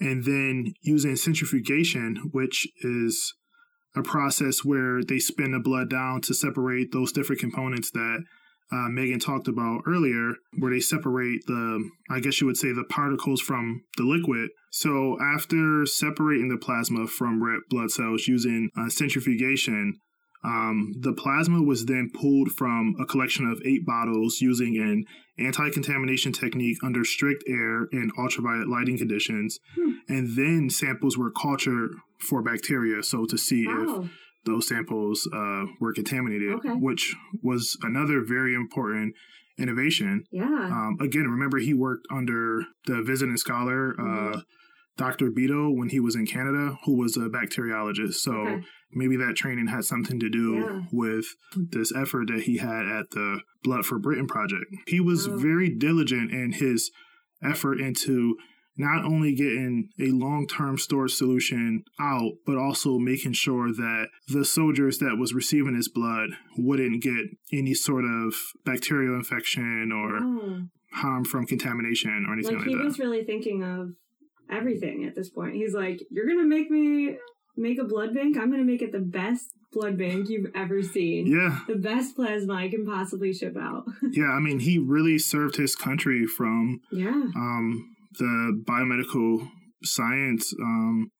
and then using centrifugation, which is a process where they spin the blood down to separate those different components that uh, Megan talked about earlier, where they separate the, I guess you would say, the particles from the liquid. So after separating the plasma from red blood cells using uh, centrifugation, um, the plasma was then pulled from a collection of eight bottles using an anti-contamination technique under strict air and ultraviolet lighting conditions. Hmm. And then samples were cultured for bacteria, so to see wow. if those samples uh, were contaminated, okay. which was another very important innovation. Yeah. Um, again, remember he worked under the visiting scholar, mm-hmm. uh, Doctor Beto, when he was in Canada, who was a bacteriologist. So okay. maybe that training had something to do yeah. with this effort that he had at the Blood for Britain project. He was oh. very diligent in his effort into not only getting a long-term storage solution out, but also making sure that the soldiers that was receiving his blood wouldn't get any sort of bacterial infection or oh. harm from contamination or anything like, like he that. He was really thinking of everything at this point. He's like, you're going to make me make a blood bank? I'm going to make it the best blood bank you've ever seen. Yeah. The best plasma I can possibly ship out. Yeah, I mean, he really served his country from... Yeah. Um... the biomedical science um,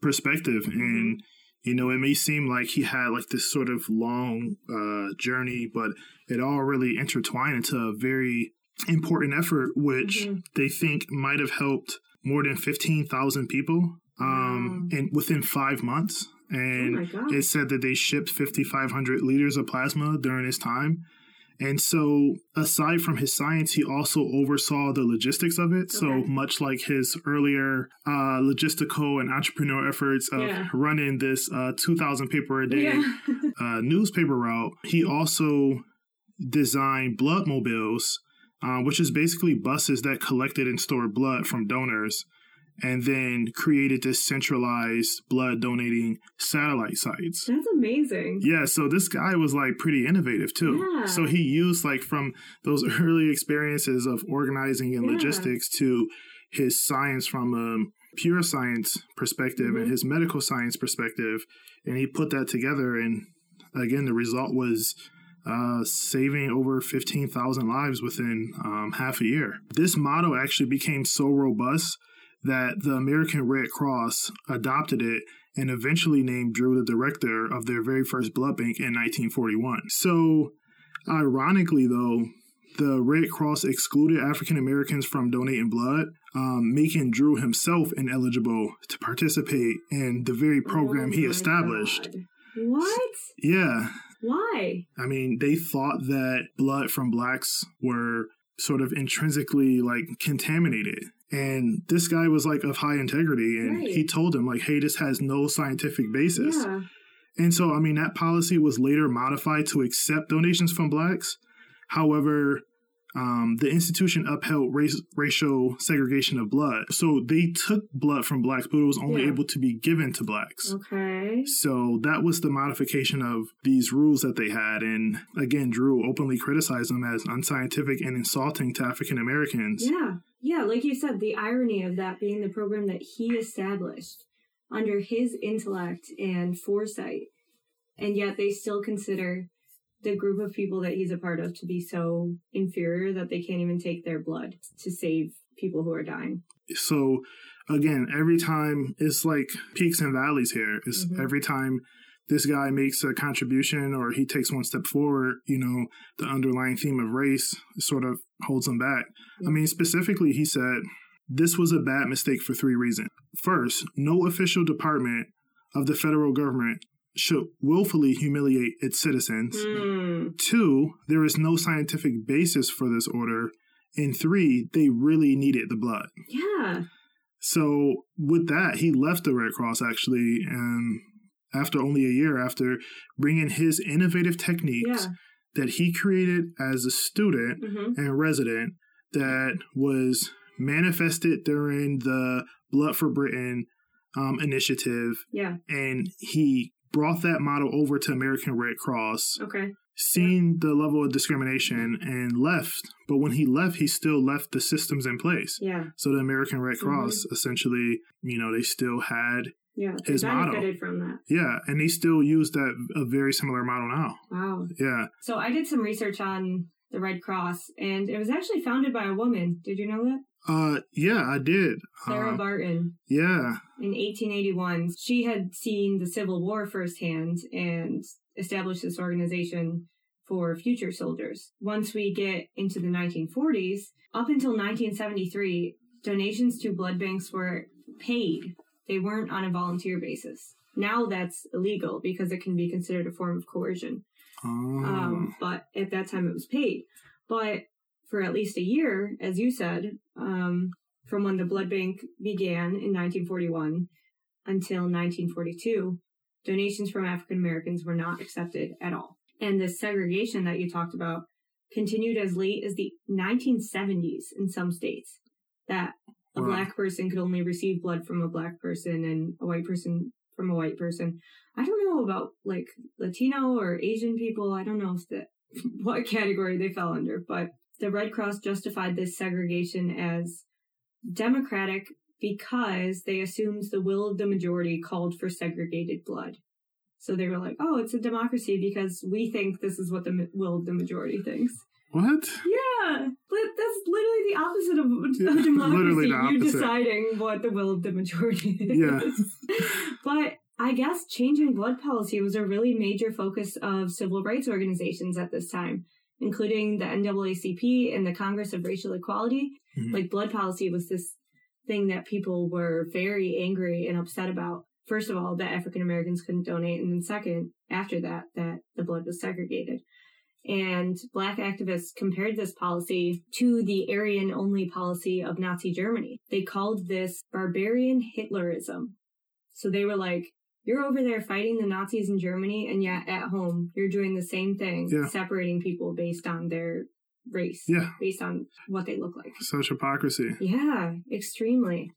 perspective, and You know, it may seem like he had like this sort of long uh, journey, but it all really intertwined into a very important effort, which mm-hmm. they think might have helped more than fifteen thousand people um, wow. and within five months. And oh it said that they shipped fifty-five hundred liters of plasma during his time. And so aside from his science, he also oversaw the logistics of it. Okay. So much like his earlier uh, logistical and entrepreneurial efforts of yeah. running this uh, two thousand paper a day yeah. uh, newspaper route, he also designed blood mobiles, uh, which is basically buses that collected and stored blood from donors, and then created this centralized blood donating satellite sites. That's amazing. Yeah, so this guy was like pretty innovative too. Yeah. So he used like from those early experiences of organizing and yeah. logistics to his science from a pure science perspective mm-hmm. and his medical science perspective. And he put that together. And again, the result was uh, saving over fifteen thousand lives within um, half a year. This model actually became so robust that the American Red Cross adopted it and eventually named Drew the director of their very first blood bank in nineteen forty-one. So, ironically, though, the Red Cross excluded African Americans from donating blood, um, making Drew himself ineligible to participate in the very program oh he established. God. What? Yeah. Why? I mean, they thought that blood from blacks were sort of intrinsically, like, contaminated. And this guy was, like, of high integrity, and right. he told him, like, hey, this has no scientific basis. Yeah. And so, I mean, that policy was later modified to accept donations from blacks. However, um, the institution upheld race, racial segregation of blood. So they took blood from blacks, but it was only yeah. able to be given to blacks. Okay. So that was the modification of these rules that they had. And, again, Drew openly criticized them as unscientific and insulting to African Americans. Yeah. Yeah, like you said, the irony of that being the program that he established under his intellect and foresight, and yet they still consider the group of people that he's a part of to be so inferior that they can't even take their blood to save people who are dying. So, again, every time, it's like peaks and valleys here. It's mm-hmm. every time this guy makes a contribution or he takes one step forward, you know, the underlying theme of race sort of holds him back. Yeah. I mean, specifically, he said, this was a bad mistake for three reasons. First, no official department of the federal government should willfully humiliate its citizens. Mm. Two, there is no scientific basis for this order. And three, they really needed the blood. Yeah. So with that, he left the Red Cross, actually, and after only a year, after bringing his innovative techniques yeah. that he created as a student mm-hmm. and resident that was manifested during the Blood for Britain um, initiative. Yeah. And he brought that model over to American Red Cross, okay. seen yeah. the level of discrimination and left. But when he left, he still left the systems in place. Yeah. So the American Red Cross, mm-hmm. essentially, you know, they still had Yeah, his model. From that. Yeah, and they still use that a very similar model now. Wow. Yeah. So I did some research on the Red Cross, and it was actually founded by a woman. Did you know that? Uh, yeah, I did. Sarah uh, Barton. Yeah. In eighteen eighty-one, she had seen the Civil War firsthand and established this organization for future soldiers. Once we get into the nineteen forties, up until nineteen seventy-three, donations to blood banks were paid. They weren't on a volunteer basis. Now that's illegal because it can be considered a form of coercion. Oh. Um, but at that time it was paid. But for at least a year, as you said, um, from when the blood bank began in nineteen forty-one until nineteen forty-two, donations from African Americans were not accepted at all. And the segregation that you talked about continued as late as the nineteen seventies in some states. That a black person could only receive blood from a black person and a white person from a white person. I don't know about, like, Latino or Asian people. I don't know if the, what category they fell under. But the Red Cross justified this segregation as democratic because they assumed the will of the majority called for segregated blood. So they were like, oh, it's a democracy because we think this is what the will of the majority thinks. What? Yeah. That's literally the opposite of a democracy. Literally the opposite. You're deciding what the will of the majority is. Yeah. But I guess changing blood policy was a really major focus of civil rights organizations at this time, including the N double A C P and the Congress of Racial Equality. Mm-hmm. Like, blood policy was this thing that people were very angry and upset about. First of all, that African Americans couldn't donate. And then second, after that, that the blood was segregated. And Black activists compared this policy to the Aryan-only policy of Nazi Germany. They called this barbarian Hitlerism. So they were like, you're over there fighting the Nazis in Germany, and yet at home, you're doing the same thing, yeah. separating people based on their race, yeah. based on what they look like. Such hypocrisy. Yeah, extremely.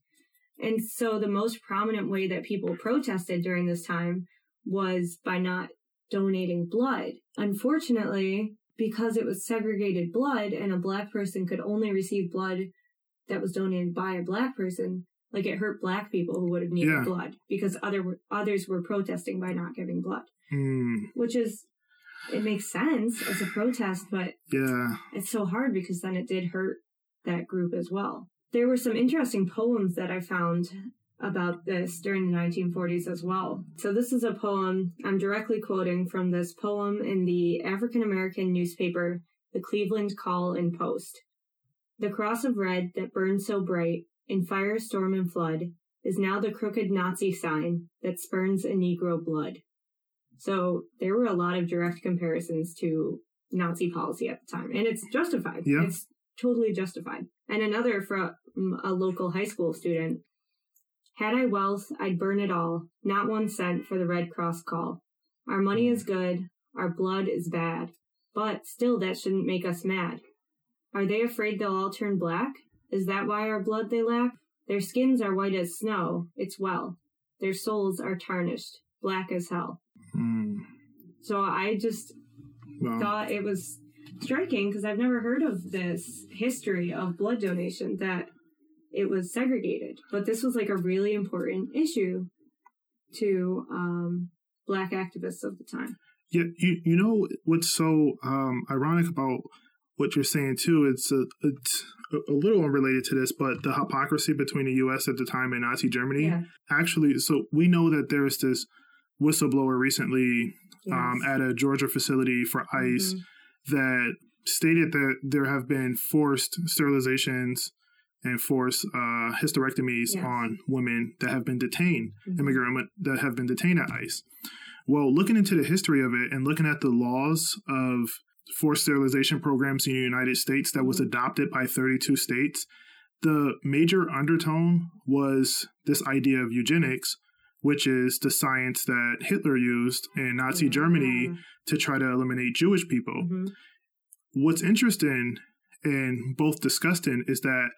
And so the most prominent way that people protested during this time was by not donating blood. Unfortunately, because it was segregated blood and a Black person could only receive blood that was donated by a Black person, like, it hurt Black people who would have needed yeah. blood because other others were protesting by not giving blood, mm. which is, it makes sense as a protest, but yeah. it's so hard because then it did hurt that group as well. There were some interesting poems that I found about this during the nineteen forties as well. So this is a poem I'm directly quoting from this poem in the African-American newspaper, the Cleveland Call and Post. The cross of red that burned so bright in fire, storm, and flood is now the crooked Nazi sign that spurns a Negro blood. So there were a lot of direct comparisons to Nazi policy at the time, and it's justified. Yeah. It's totally justified. And another from a local high school student. Had I wealth, I'd burn it all, not one cent for the Red Cross call. Our money is good, our blood is bad, but still that shouldn't make us mad. Are they afraid they'll all turn black? Is that why our blood they lack? Their skins are white as snow. It's well. Their souls are tarnished, black as hell. Mm. So I just wow. thought it was striking because I've never heard of this history of blood donation, that it was segregated. But this was like a really important issue to um, Black activists of the time. Yeah, you you know what's so um, ironic about what you're saying, too, it's a, it's a little unrelated to this, but the hypocrisy between the U S at the time and Nazi Germany. Yeah. Actually, so we know that there's this whistleblower recently yes. um, at a Georgia facility for ICE mm-hmm. that stated that there have been forced sterilizations and forced uh, hysterectomies yes. on women that have been detained, mm-hmm. immigrant women that have been detained at ICE. Well, looking into the history of it and looking at the laws of forced sterilization programs in the United States that was adopted by thirty-two states, the major undertone was this idea of eugenics, which is the science that Hitler used in Nazi yeah. Germany to try to eliminate Jewish people. Mm-hmm. What's interesting and both disgusting is that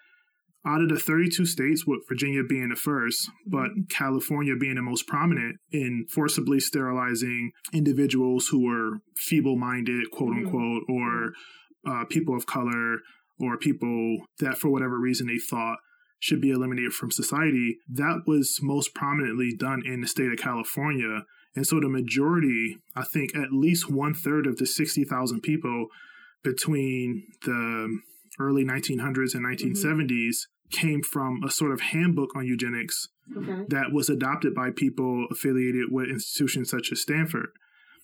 out of the thirty-two states, with Virginia being the first, but California being the most prominent in forcibly sterilizing individuals who were feeble-minded, quote-unquote, or uh, people of color, or people that, for whatever reason, they thought should be eliminated from society, that was most prominently done in the state of California. And so the majority, I think at least one-third of the sixty thousand people between the early nineteen hundreds and nineteen seventies mm-hmm. came from a sort of handbook on eugenics okay. that was adopted by people affiliated with institutions such as Stanford.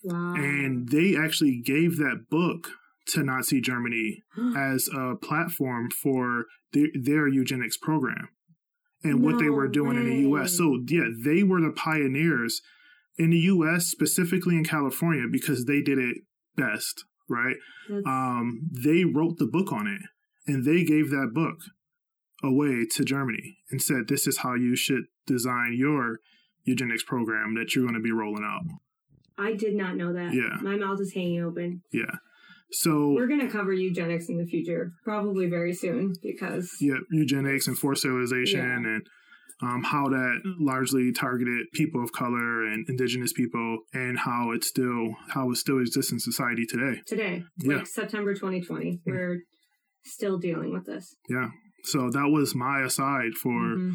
Wow. And they actually gave that book to Nazi Germany as a platform for their, their eugenics program and no what they were doing way. in the U S. So, yeah, they were the pioneers in the U S, specifically in California, because they did it best, right? Um, they wrote the book on it. And they gave that book away to Germany and said, this is how you should design your eugenics program that you're going to be rolling out. I did not know that. Yeah. My mouth is hanging open. Yeah. So we're going to cover eugenics in the future, probably very soon, because. Yeah. Eugenics and forced sterilization yeah. and um, how that mm-hmm. largely targeted people of color and indigenous people, and how it still how it still exists in society today. Today. Yeah. Like September twenty twenty. Mm-hmm. We're still dealing with this. Yeah. So that was my aside for mm-hmm.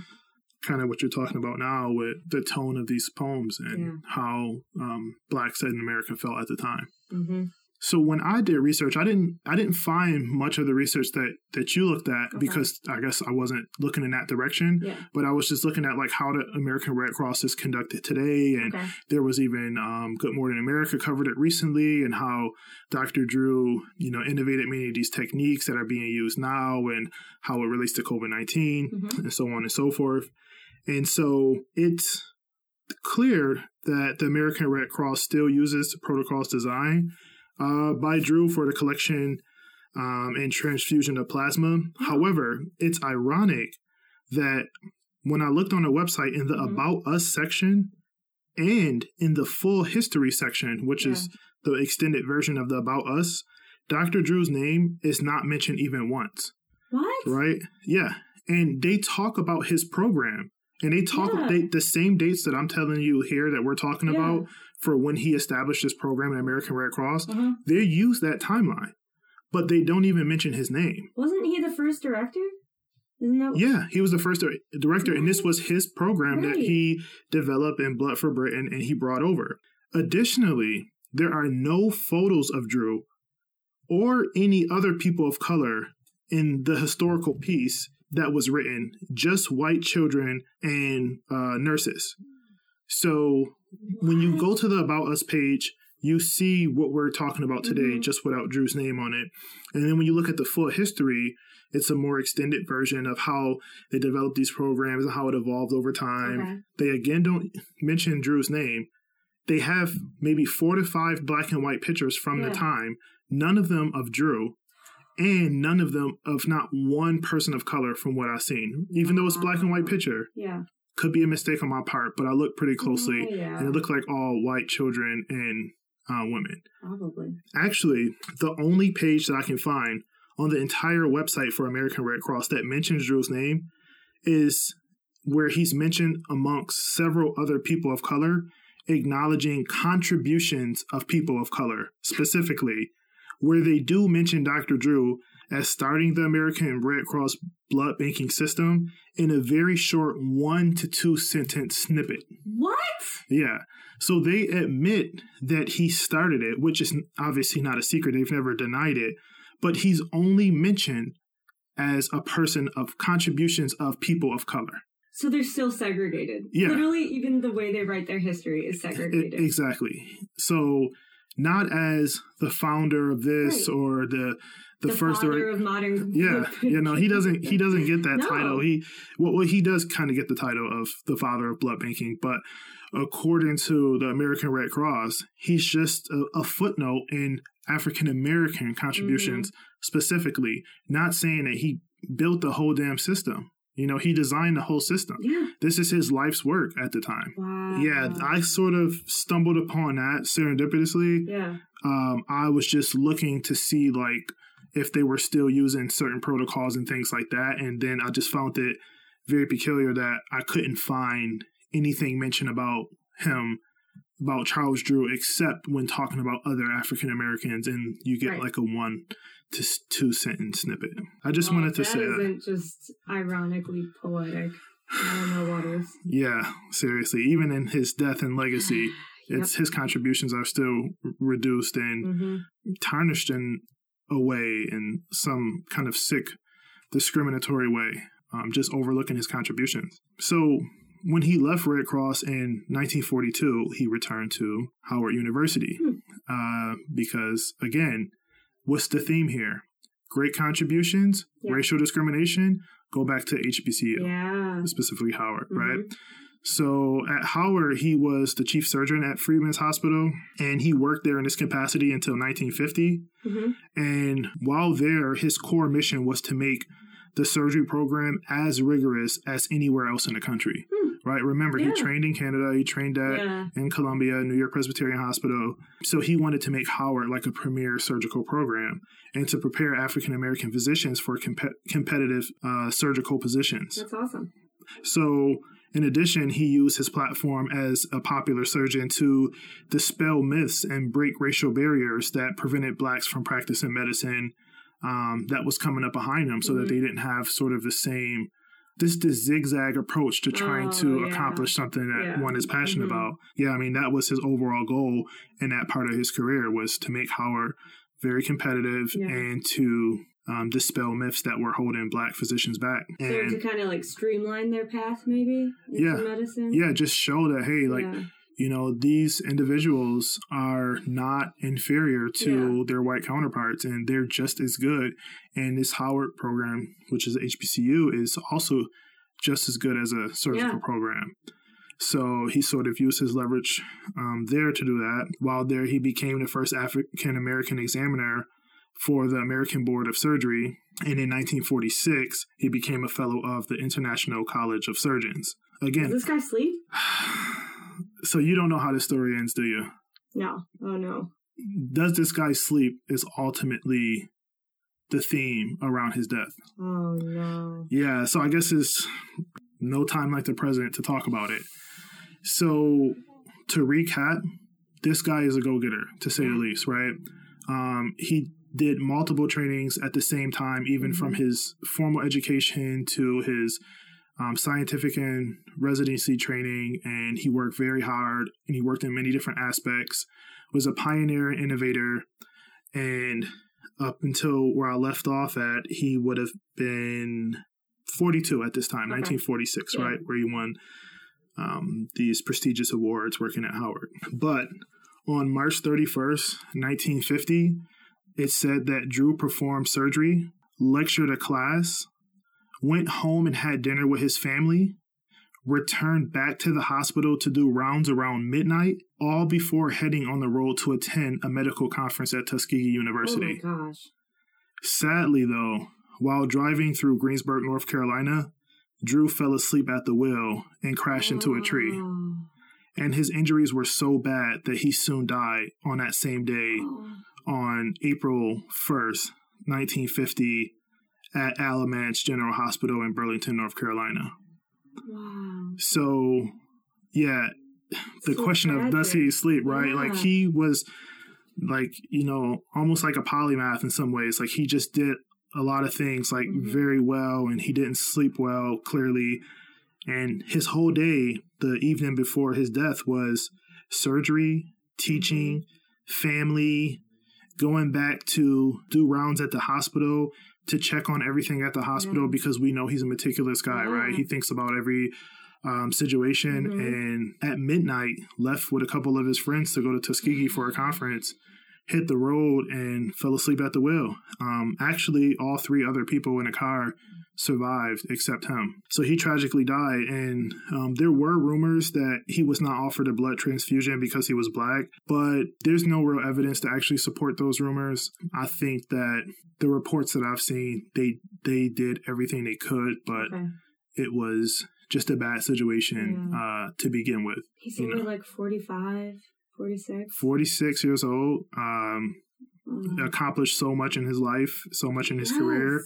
kind of what you're talking about now with the tone of these poems and yeah. how um, Blacks in America felt at the time. Mm-hmm. So when I did research, I didn't I didn't find much of the research that, that you looked at, okay. because I guess I wasn't looking in that direction. Yeah. But I was just looking at like how the American Red Cross is conducted today. And okay. there was even um, Good Morning America covered it recently, and how Doctor Drew, you know, innovated many of these techniques that are being used now, and how it relates to COVID nineteen mm-hmm. and so on and so forth. And so it's clear that the American Red Cross still uses protocols designed uh, by Drew for the collection um, and transfusion of plasma. However, it's ironic that when I looked on the website in the mm-hmm. About Us section and in the Full History section, which yeah. is the extended version of the About Us, Doctor Drew's name is not mentioned even once. What? Right? Yeah. And they talk about his program. And they talk yeah. they, the same dates that I'm telling you here that we're talking yeah. about for when he established this program at American Red Cross. Uh-huh. They use that timeline, but they don't even mention his name. Wasn't he the first director? No. Yeah, he was the first director, and this was his program right. that he developed in Blood for Britain and he brought over. Additionally, there are no photos of Drew or any other people of color in the historical piece that was written, just white children and uh, nurses. So what? When you go to the About Us page, you see what we're talking about today, mm-hmm. just without Drew's name on it. And then when you look at the Full History, it's a more extended version of how they developed these programs and how it evolved over time. Okay. They again don't mention Drew's name. They have maybe four to five black and white pictures from yeah. the time, none of them of Drew. And none of them, of not one person of color from what I've seen, even though it's black and white picture. Yeah. Could be a mistake on my part, but I looked pretty closely yeah. and it looked like all white children and uh, women. Probably. Actually, the only page that I can find on the entire website for American Red Cross that mentions Drew's name is where he's mentioned amongst several other people of color, acknowledging contributions of people of color specifically. Where they do mention Doctor Drew as starting the American Red Cross blood banking system in a very short one to two sentence snippet. What? Yeah. So they admit that he started it, which is obviously not a secret. They've never denied it. But he's only mentioned as a person of contributions of people of color. So they're still segregated. Yeah. Literally, even the way they write their history is segregated. It, exactly. So... not as the founder of this right. or the the, the first founder or, of modern. Yeah, you know, he doesn't he doesn't get that no. title. He well, well he does kind of get the title of the father of blood banking, but according to the American Red Cross, he's just a, a footnote in African American contributions mm-hmm. specifically. Not saying that he built the whole damn system. You know, he designed the whole system. Yeah. This is his life's work at the time. Wow. Yeah, I sort of stumbled upon that serendipitously. Yeah. Um, I was just looking to see, like, if they were still using certain protocols and things like that. And then I just found it very peculiar that I couldn't find anything mentioned about him, about Charles Drew, except when talking about other African Americans. And you get, right. like, a one... to two sentence snippet. I just well, wanted to that say that. That isn't just ironically poetic. I don't know what is. Yeah, seriously. Even in his death and legacy, yep. it's his contributions are still reduced and mm-hmm. tarnished in a way, in some kind of sick, discriminatory way, um, just overlooking his contributions. So when he left Red Cross in nineteen forty-two, he returned to Howard University hmm. uh, because, again, what's the theme here? Great contributions, yeah. racial discrimination, go back to H B C U, yeah. specifically Howard, mm-hmm. right? So at Howard, he was the chief surgeon at Freedmen's Hospital, and he worked there in this capacity until nineteen fifty. Mm-hmm. And while there, his core mission was to make the surgery program as rigorous as anywhere else in the country, hmm. right? Remember, yeah. he trained in Canada. He trained at yeah. in Columbia, New York Presbyterian Hospital. So he wanted to make Howard like a premier surgical program and to prepare African-American physicians for comp- competitive uh, surgical positions. That's awesome. So in addition, he used his platform as a popular surgeon to dispel myths and break racial barriers that prevented blacks from practicing medicine Um, that was coming up behind him so mm-hmm. that they didn't have sort of the same this this zigzag approach to trying oh, to yeah. accomplish something that yeah. one is passionate mm-hmm. about. Yeah, I mean, that was his overall goal in that part of his career, was to make Howard very competitive yeah. and to um, dispel myths that were holding Black physicians back. And so to kind of like streamline their path, maybe? Yeah. Medicine? Yeah, just show that, hey, like, yeah. you know, these individuals are not inferior to yeah. their white counterparts, and they're just as good. And this Howard program, which is H B C U, is also just as good as a surgical yeah. program. So he sort of used his leverage um, there to do that. While there, he became the first African-American examiner for the American Board of Surgery. And in nineteen forty-six, he became a fellow of the International College of Surgeons. Again, does this guy sleep? So you don't know how this story ends, do you? No. Oh, no. Does this guy sleep is ultimately the theme around his death. Oh, no. Yeah, so I guess it's no time like the present to talk about it. So to recap, this guy is a go-getter, to say yeah. the least, right? Um, he did multiple trainings at the same time, even mm-hmm. from his formal education to his Um, scientific and residency training, and he worked very hard, and he worked in many different aspects, was a pioneer and innovator, and up until where I left off at, he would have been forty-two at this time, okay. nineteen forty-six, yeah. right, where he won um, these prestigious awards working at Howard. But on March thirty-first, nineteen fifty, it said that Drew performed surgery, lectured a class, went home and had dinner with his family, returned back to the hospital to do rounds around midnight, all before heading on the road to attend a medical conference at Tuskegee University. Oh my gosh. Sadly, though, while driving through Greensburg, North Carolina, Drew fell asleep at the wheel and crashed oh. into a tree. And his injuries were so bad that he soon died on that same day oh. on April first, nineteen fifty, at Alamance General Hospital in Burlington, North Carolina. Wow. So, yeah, the so question tragic. Of does he sleep, right? Yeah. Like, he was, like, you know, almost like a polymath in some ways. Like, he just did a lot of things, like, mm-hmm. very well, and he didn't sleep well, clearly. And his whole day, the evening before his death, was surgery, teaching, mm-hmm. family, going back to do rounds at the hospital, to check on everything at the hospital yeah. because we know he's a meticulous guy, yeah. right? He thinks about every um, situation mm-hmm. and at midnight left with a couple of his friends to go to Tuskegee for a conference, hit the road and fell asleep at the wheel. Um, actually, all three other people in the car survived except him. So he tragically died. And um, there were rumors that he was not offered a blood transfusion because he was Black, but there's no real evidence to actually support those rumors. I think that the reports that I've seen, they they did everything they could, but okay. it was just a bad situation yeah. uh, to begin with. He's only like forty-five, forty-six forty-six years old, um, mm. accomplished so much in his life, so much in his yes. career,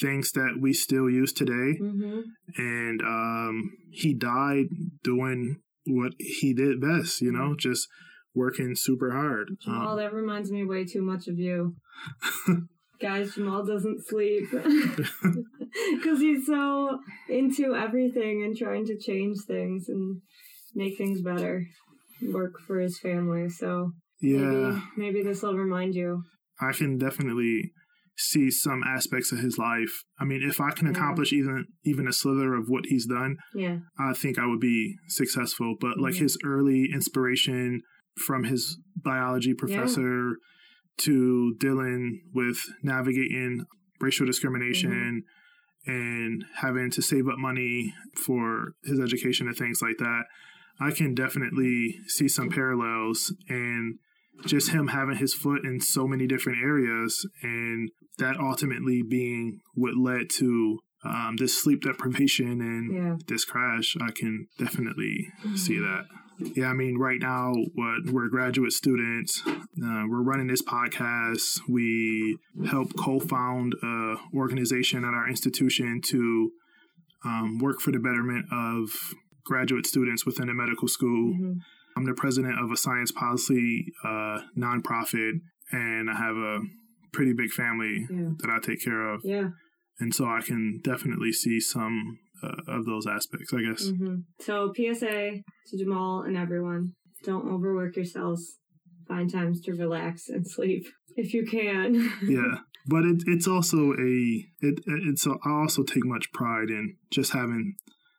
things that we still use today. Mm-hmm. And um, he died doing what he did best, you know, just working super hard. Jamal, um, that reminds me way too much of you. Guys, Jamal doesn't sleep because he's so into everything and trying to change things and make things better, work for his family. So yeah, maybe, maybe this will remind you. I can definitely see some aspects of his life. I mean, if I can accomplish yeah. even even a slither of what he's done, yeah, I think I would be successful. But like yeah. his early inspiration from his biology professor yeah. to dealing with navigating racial discrimination mm-hmm. and having to save up money for his education and things like that, I can definitely see some parallels, and just him having his foot in so many different areas, and that ultimately being what led to um, this sleep deprivation and yeah. this crash. I can definitely mm-hmm. see that. Yeah, I mean, right now, what we're graduate students. Uh, we're running this podcast. We help co-found an organization at our institution to um, work for the betterment of graduate students within a medical school. Mm-hmm. I'm the president of a science policy uh, nonprofit, and I have a pretty big family yeah. that I take care of. Yeah. And so I can definitely see some uh, of those aspects, I guess. Mm-hmm. So P S A to Jamal and everyone, don't overwork yourselves. Find times to relax and sleep if you can. Yeah. But it, it's also a, it, it's a, I also take much pride in just having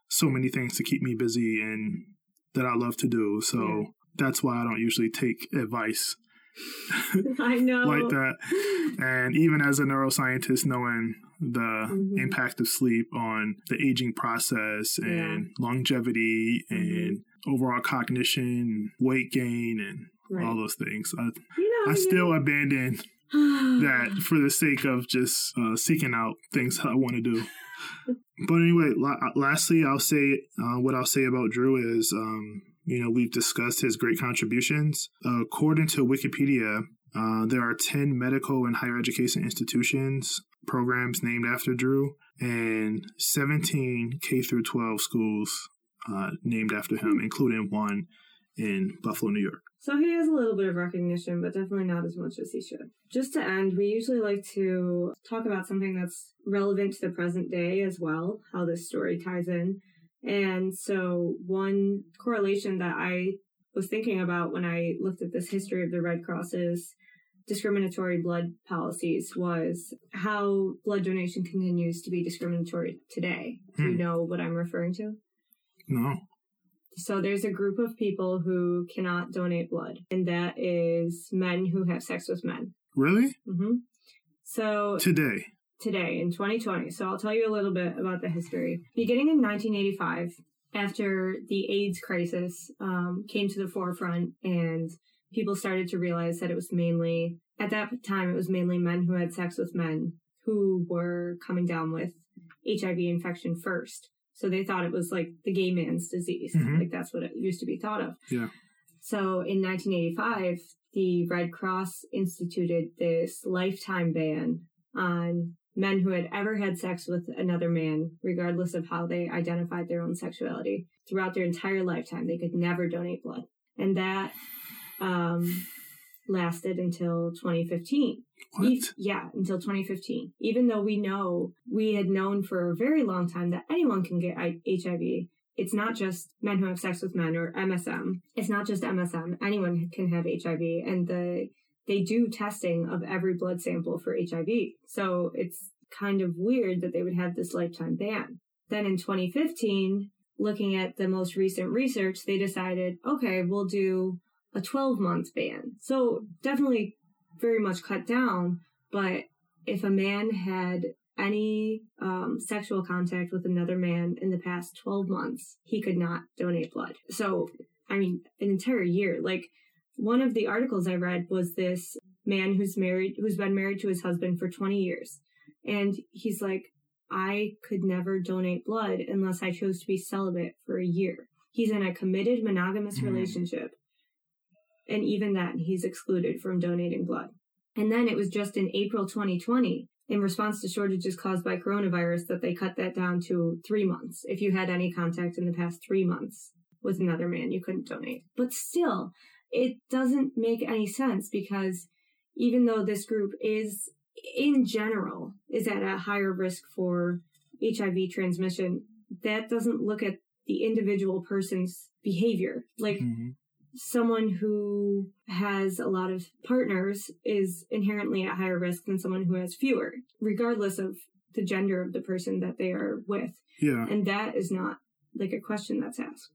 so many things to keep me busy and that I love to do. So yeah. That's why I don't usually take advice I know. like that. And even as a neuroscientist, knowing the mm-hmm. impact of sleep on the aging process and yeah. longevity and overall cognition, weight gain, and right. all those things, I, you know, I still know. abandon that for the sake of just uh, seeking out things I want to do. But anyway, la- lastly, I'll say uh, what I'll say about Drew is, um, you know, we've discussed his great contributions. Uh, according to Wikipedia, uh, there are ten medical and higher education institutions, programs named after Drew, and seventeen K through twelve schools uh, named after him, including one in Buffalo, New York. So he has a little bit of recognition, but definitely not as much as he should. Just to end, we usually like to talk about something that's relevant to the present day as well, how this story ties in. And so one correlation that I was thinking about when I looked at this history of the Red Cross's discriminatory blood policies was how blood donation continues to be discriminatory today. Hmm. Do you know what I'm referring to? No. So there's a group of people who cannot donate blood, and that is men who have sex with men. Really? Mm-hmm. So today. Today, in twenty twenty. So I'll tell you a little bit about the history. Beginning in nineteen eighty-five, after the AIDS crisis um, came to the forefront, and people started to realize that it was mainly, at that time, it was mainly men who had sex with men who were coming down with H I V infection first. So they thought it was like the gay man's disease. Mm-hmm. Like that's what it used to be thought of. Yeah. So in nineteen eighty-five, the Red Cross instituted this lifetime ban on men who had ever had sex with another man, regardless of how they identified their own sexuality. Throughout their entire lifetime, they could never donate blood. And that um, lasted until twenty fifteen. What? E- yeah, until twenty fifteen. Even though we know, we had known for a very long time that anyone can get I- H I V. It's not just men who have sex with men or M S M. It's not just M S M. Anyone can have H I V. And the they do testing of every blood sample for H I V. So it's kind of weird that they would have this lifetime ban. Then in twenty fifteen, looking at the most recent research, they decided, okay, we'll do a twelve-month ban. So definitely very much cut down, but if a man had any um, sexual contact with another man in the past twelve months, he could not donate blood. So, I mean, an entire year. Like, one of the articles I read was this man who's married, who's been married to his husband for twenty years. And he's like, I could never donate blood unless I chose to be celibate for a year. He's in a committed monogamous mm. relationship. And even that, he's excluded from donating blood. And then it was just in April twenty twenty, in response to shortages caused by coronavirus, that they cut that down to three months. If you had any contact in the past three months with another man, you couldn't donate. But still, it doesn't make any sense, because even though this group is, in general, is at a higher risk for H I V transmission, that doesn't look at the individual person's behavior. Like, mm-hmm. someone who has a lot of partners is inherently at higher risk than someone who has fewer, regardless of the gender of the person that they are with. Yeah. And that is not like a question that's asked.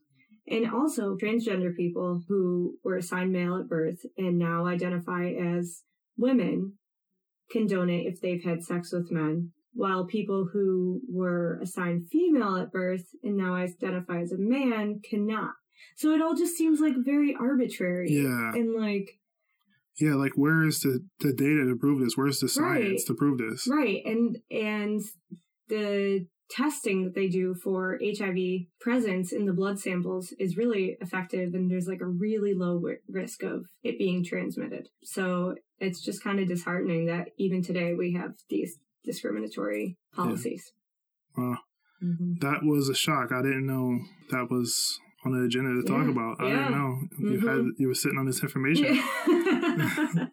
And also transgender people who were assigned male at birth and now identify as women can donate if they've had sex with men, while people who were assigned female at birth and now identify as a man cannot. So it all just seems like very arbitrary. Yeah. And like. Yeah. Like, where is the, the data to prove this? Where's the science right, to prove this? Right. And, and the testing that they do for H I V presence in the blood samples is really effective. And there's like a really low w- risk of it being transmitted. So it's just kind of disheartening that even today we have these discriminatory policies. Yeah. Wow. Mm-hmm. That was a shock. I didn't know that was on the agenda to yeah, talk about. I yeah. didn't know you mm-hmm. had you were sitting on this information. Yeah.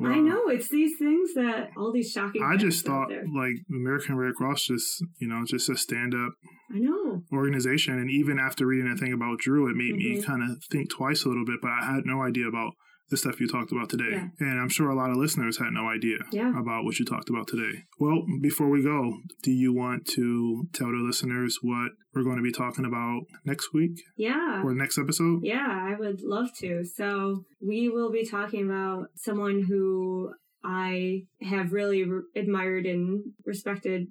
Well, I know it's these things that all these shocking. I just thought like American Red Cross, just you know, just a stand-up. I know organization, and even after reading a thing about Drew, it made mm-hmm. me kind of think twice a little bit. But I had no idea about the stuff you talked about today, yeah. and I'm sure a lot of listeners had no idea yeah. about what you talked about today. Well, before we go, do you want to tell the listeners what we're going to be talking about next week? Yeah. Or next episode? Yeah, I would love to. So we will be talking about someone who I have really re- admired and respected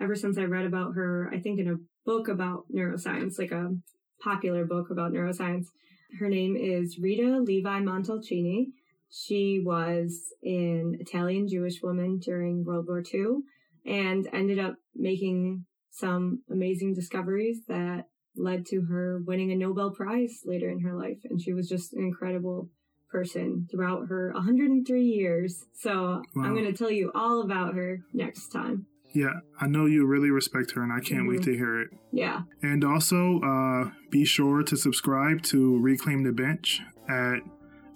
ever since I read about her, I think in a book about neuroscience, like a popular book about neuroscience. Her name is Rita Levi Montalcini. She was an Italian Jewish woman during World War Two and ended up making some amazing discoveries that led to her winning a Nobel Prize later in her life. And she was just an incredible person throughout her one hundred three years. So wow. I'm going to tell you all about her next time. Yeah, I know you really respect her, and I can't mm-hmm. wait to hear it. Yeah. And also, uh, be sure to subscribe to Reclaim the Bench at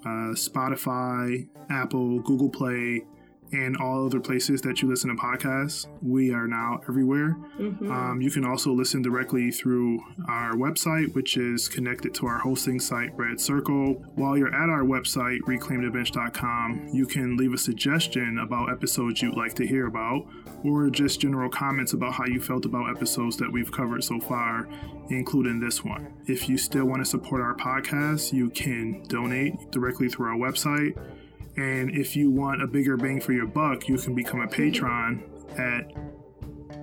uh, Spotify, Apple, Google Play, and all other places that you listen to podcasts. We are now everywhere. Mm-hmm. Um, you can also listen directly through our website, which is connected to our hosting site, Red Circle. While you're at our website, reclaim the bench dot com, you can leave a suggestion about episodes you'd like to hear about, or just general comments about how you felt about episodes that we've covered so far, including this one. If you still want to support our podcast, you can donate directly through our website. And if you want a bigger bang for your buck, you can become a patron at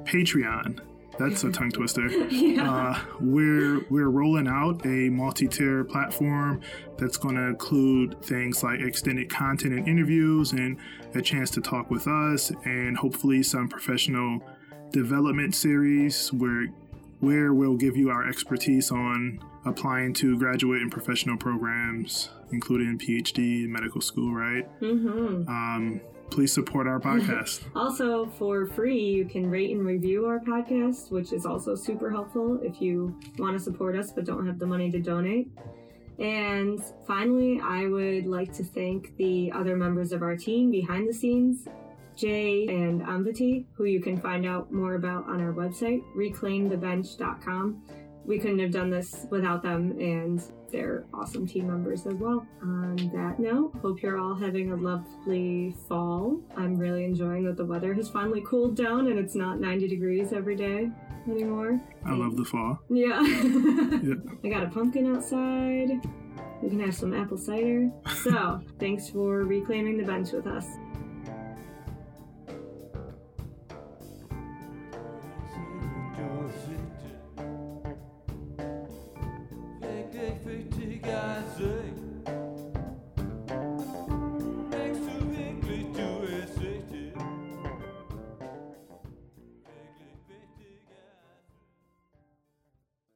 Patreon. That's a tongue twister. yeah. uh, we're we're rolling out a multi-tier platform that's going to include things like extended content and interviews and a chance to talk with us and hopefully some professional development series where where we'll give you our expertise on applying to graduate and professional programs, including P H D and medical school, right? Mm-hmm. Um, please support our podcast. Also, for free, you can rate and review our podcast, which is also super helpful if you want to support us but don't have the money to donate. And finally, I would like to thank the other members of our team behind the scenes, Jay and Ambati, who you can find out more about on our website, reclaim the bench dot com. We couldn't have done this without them, and they're awesome team members as well. On that note, hope you're all having a lovely fall. I'm really enjoying that the weather has finally cooled down and it's not ninety degrees every day anymore. I and, love the fall. Yeah. yeah. I got a pumpkin outside. We can have some apple cider. So thanks for reclaiming the bench with us.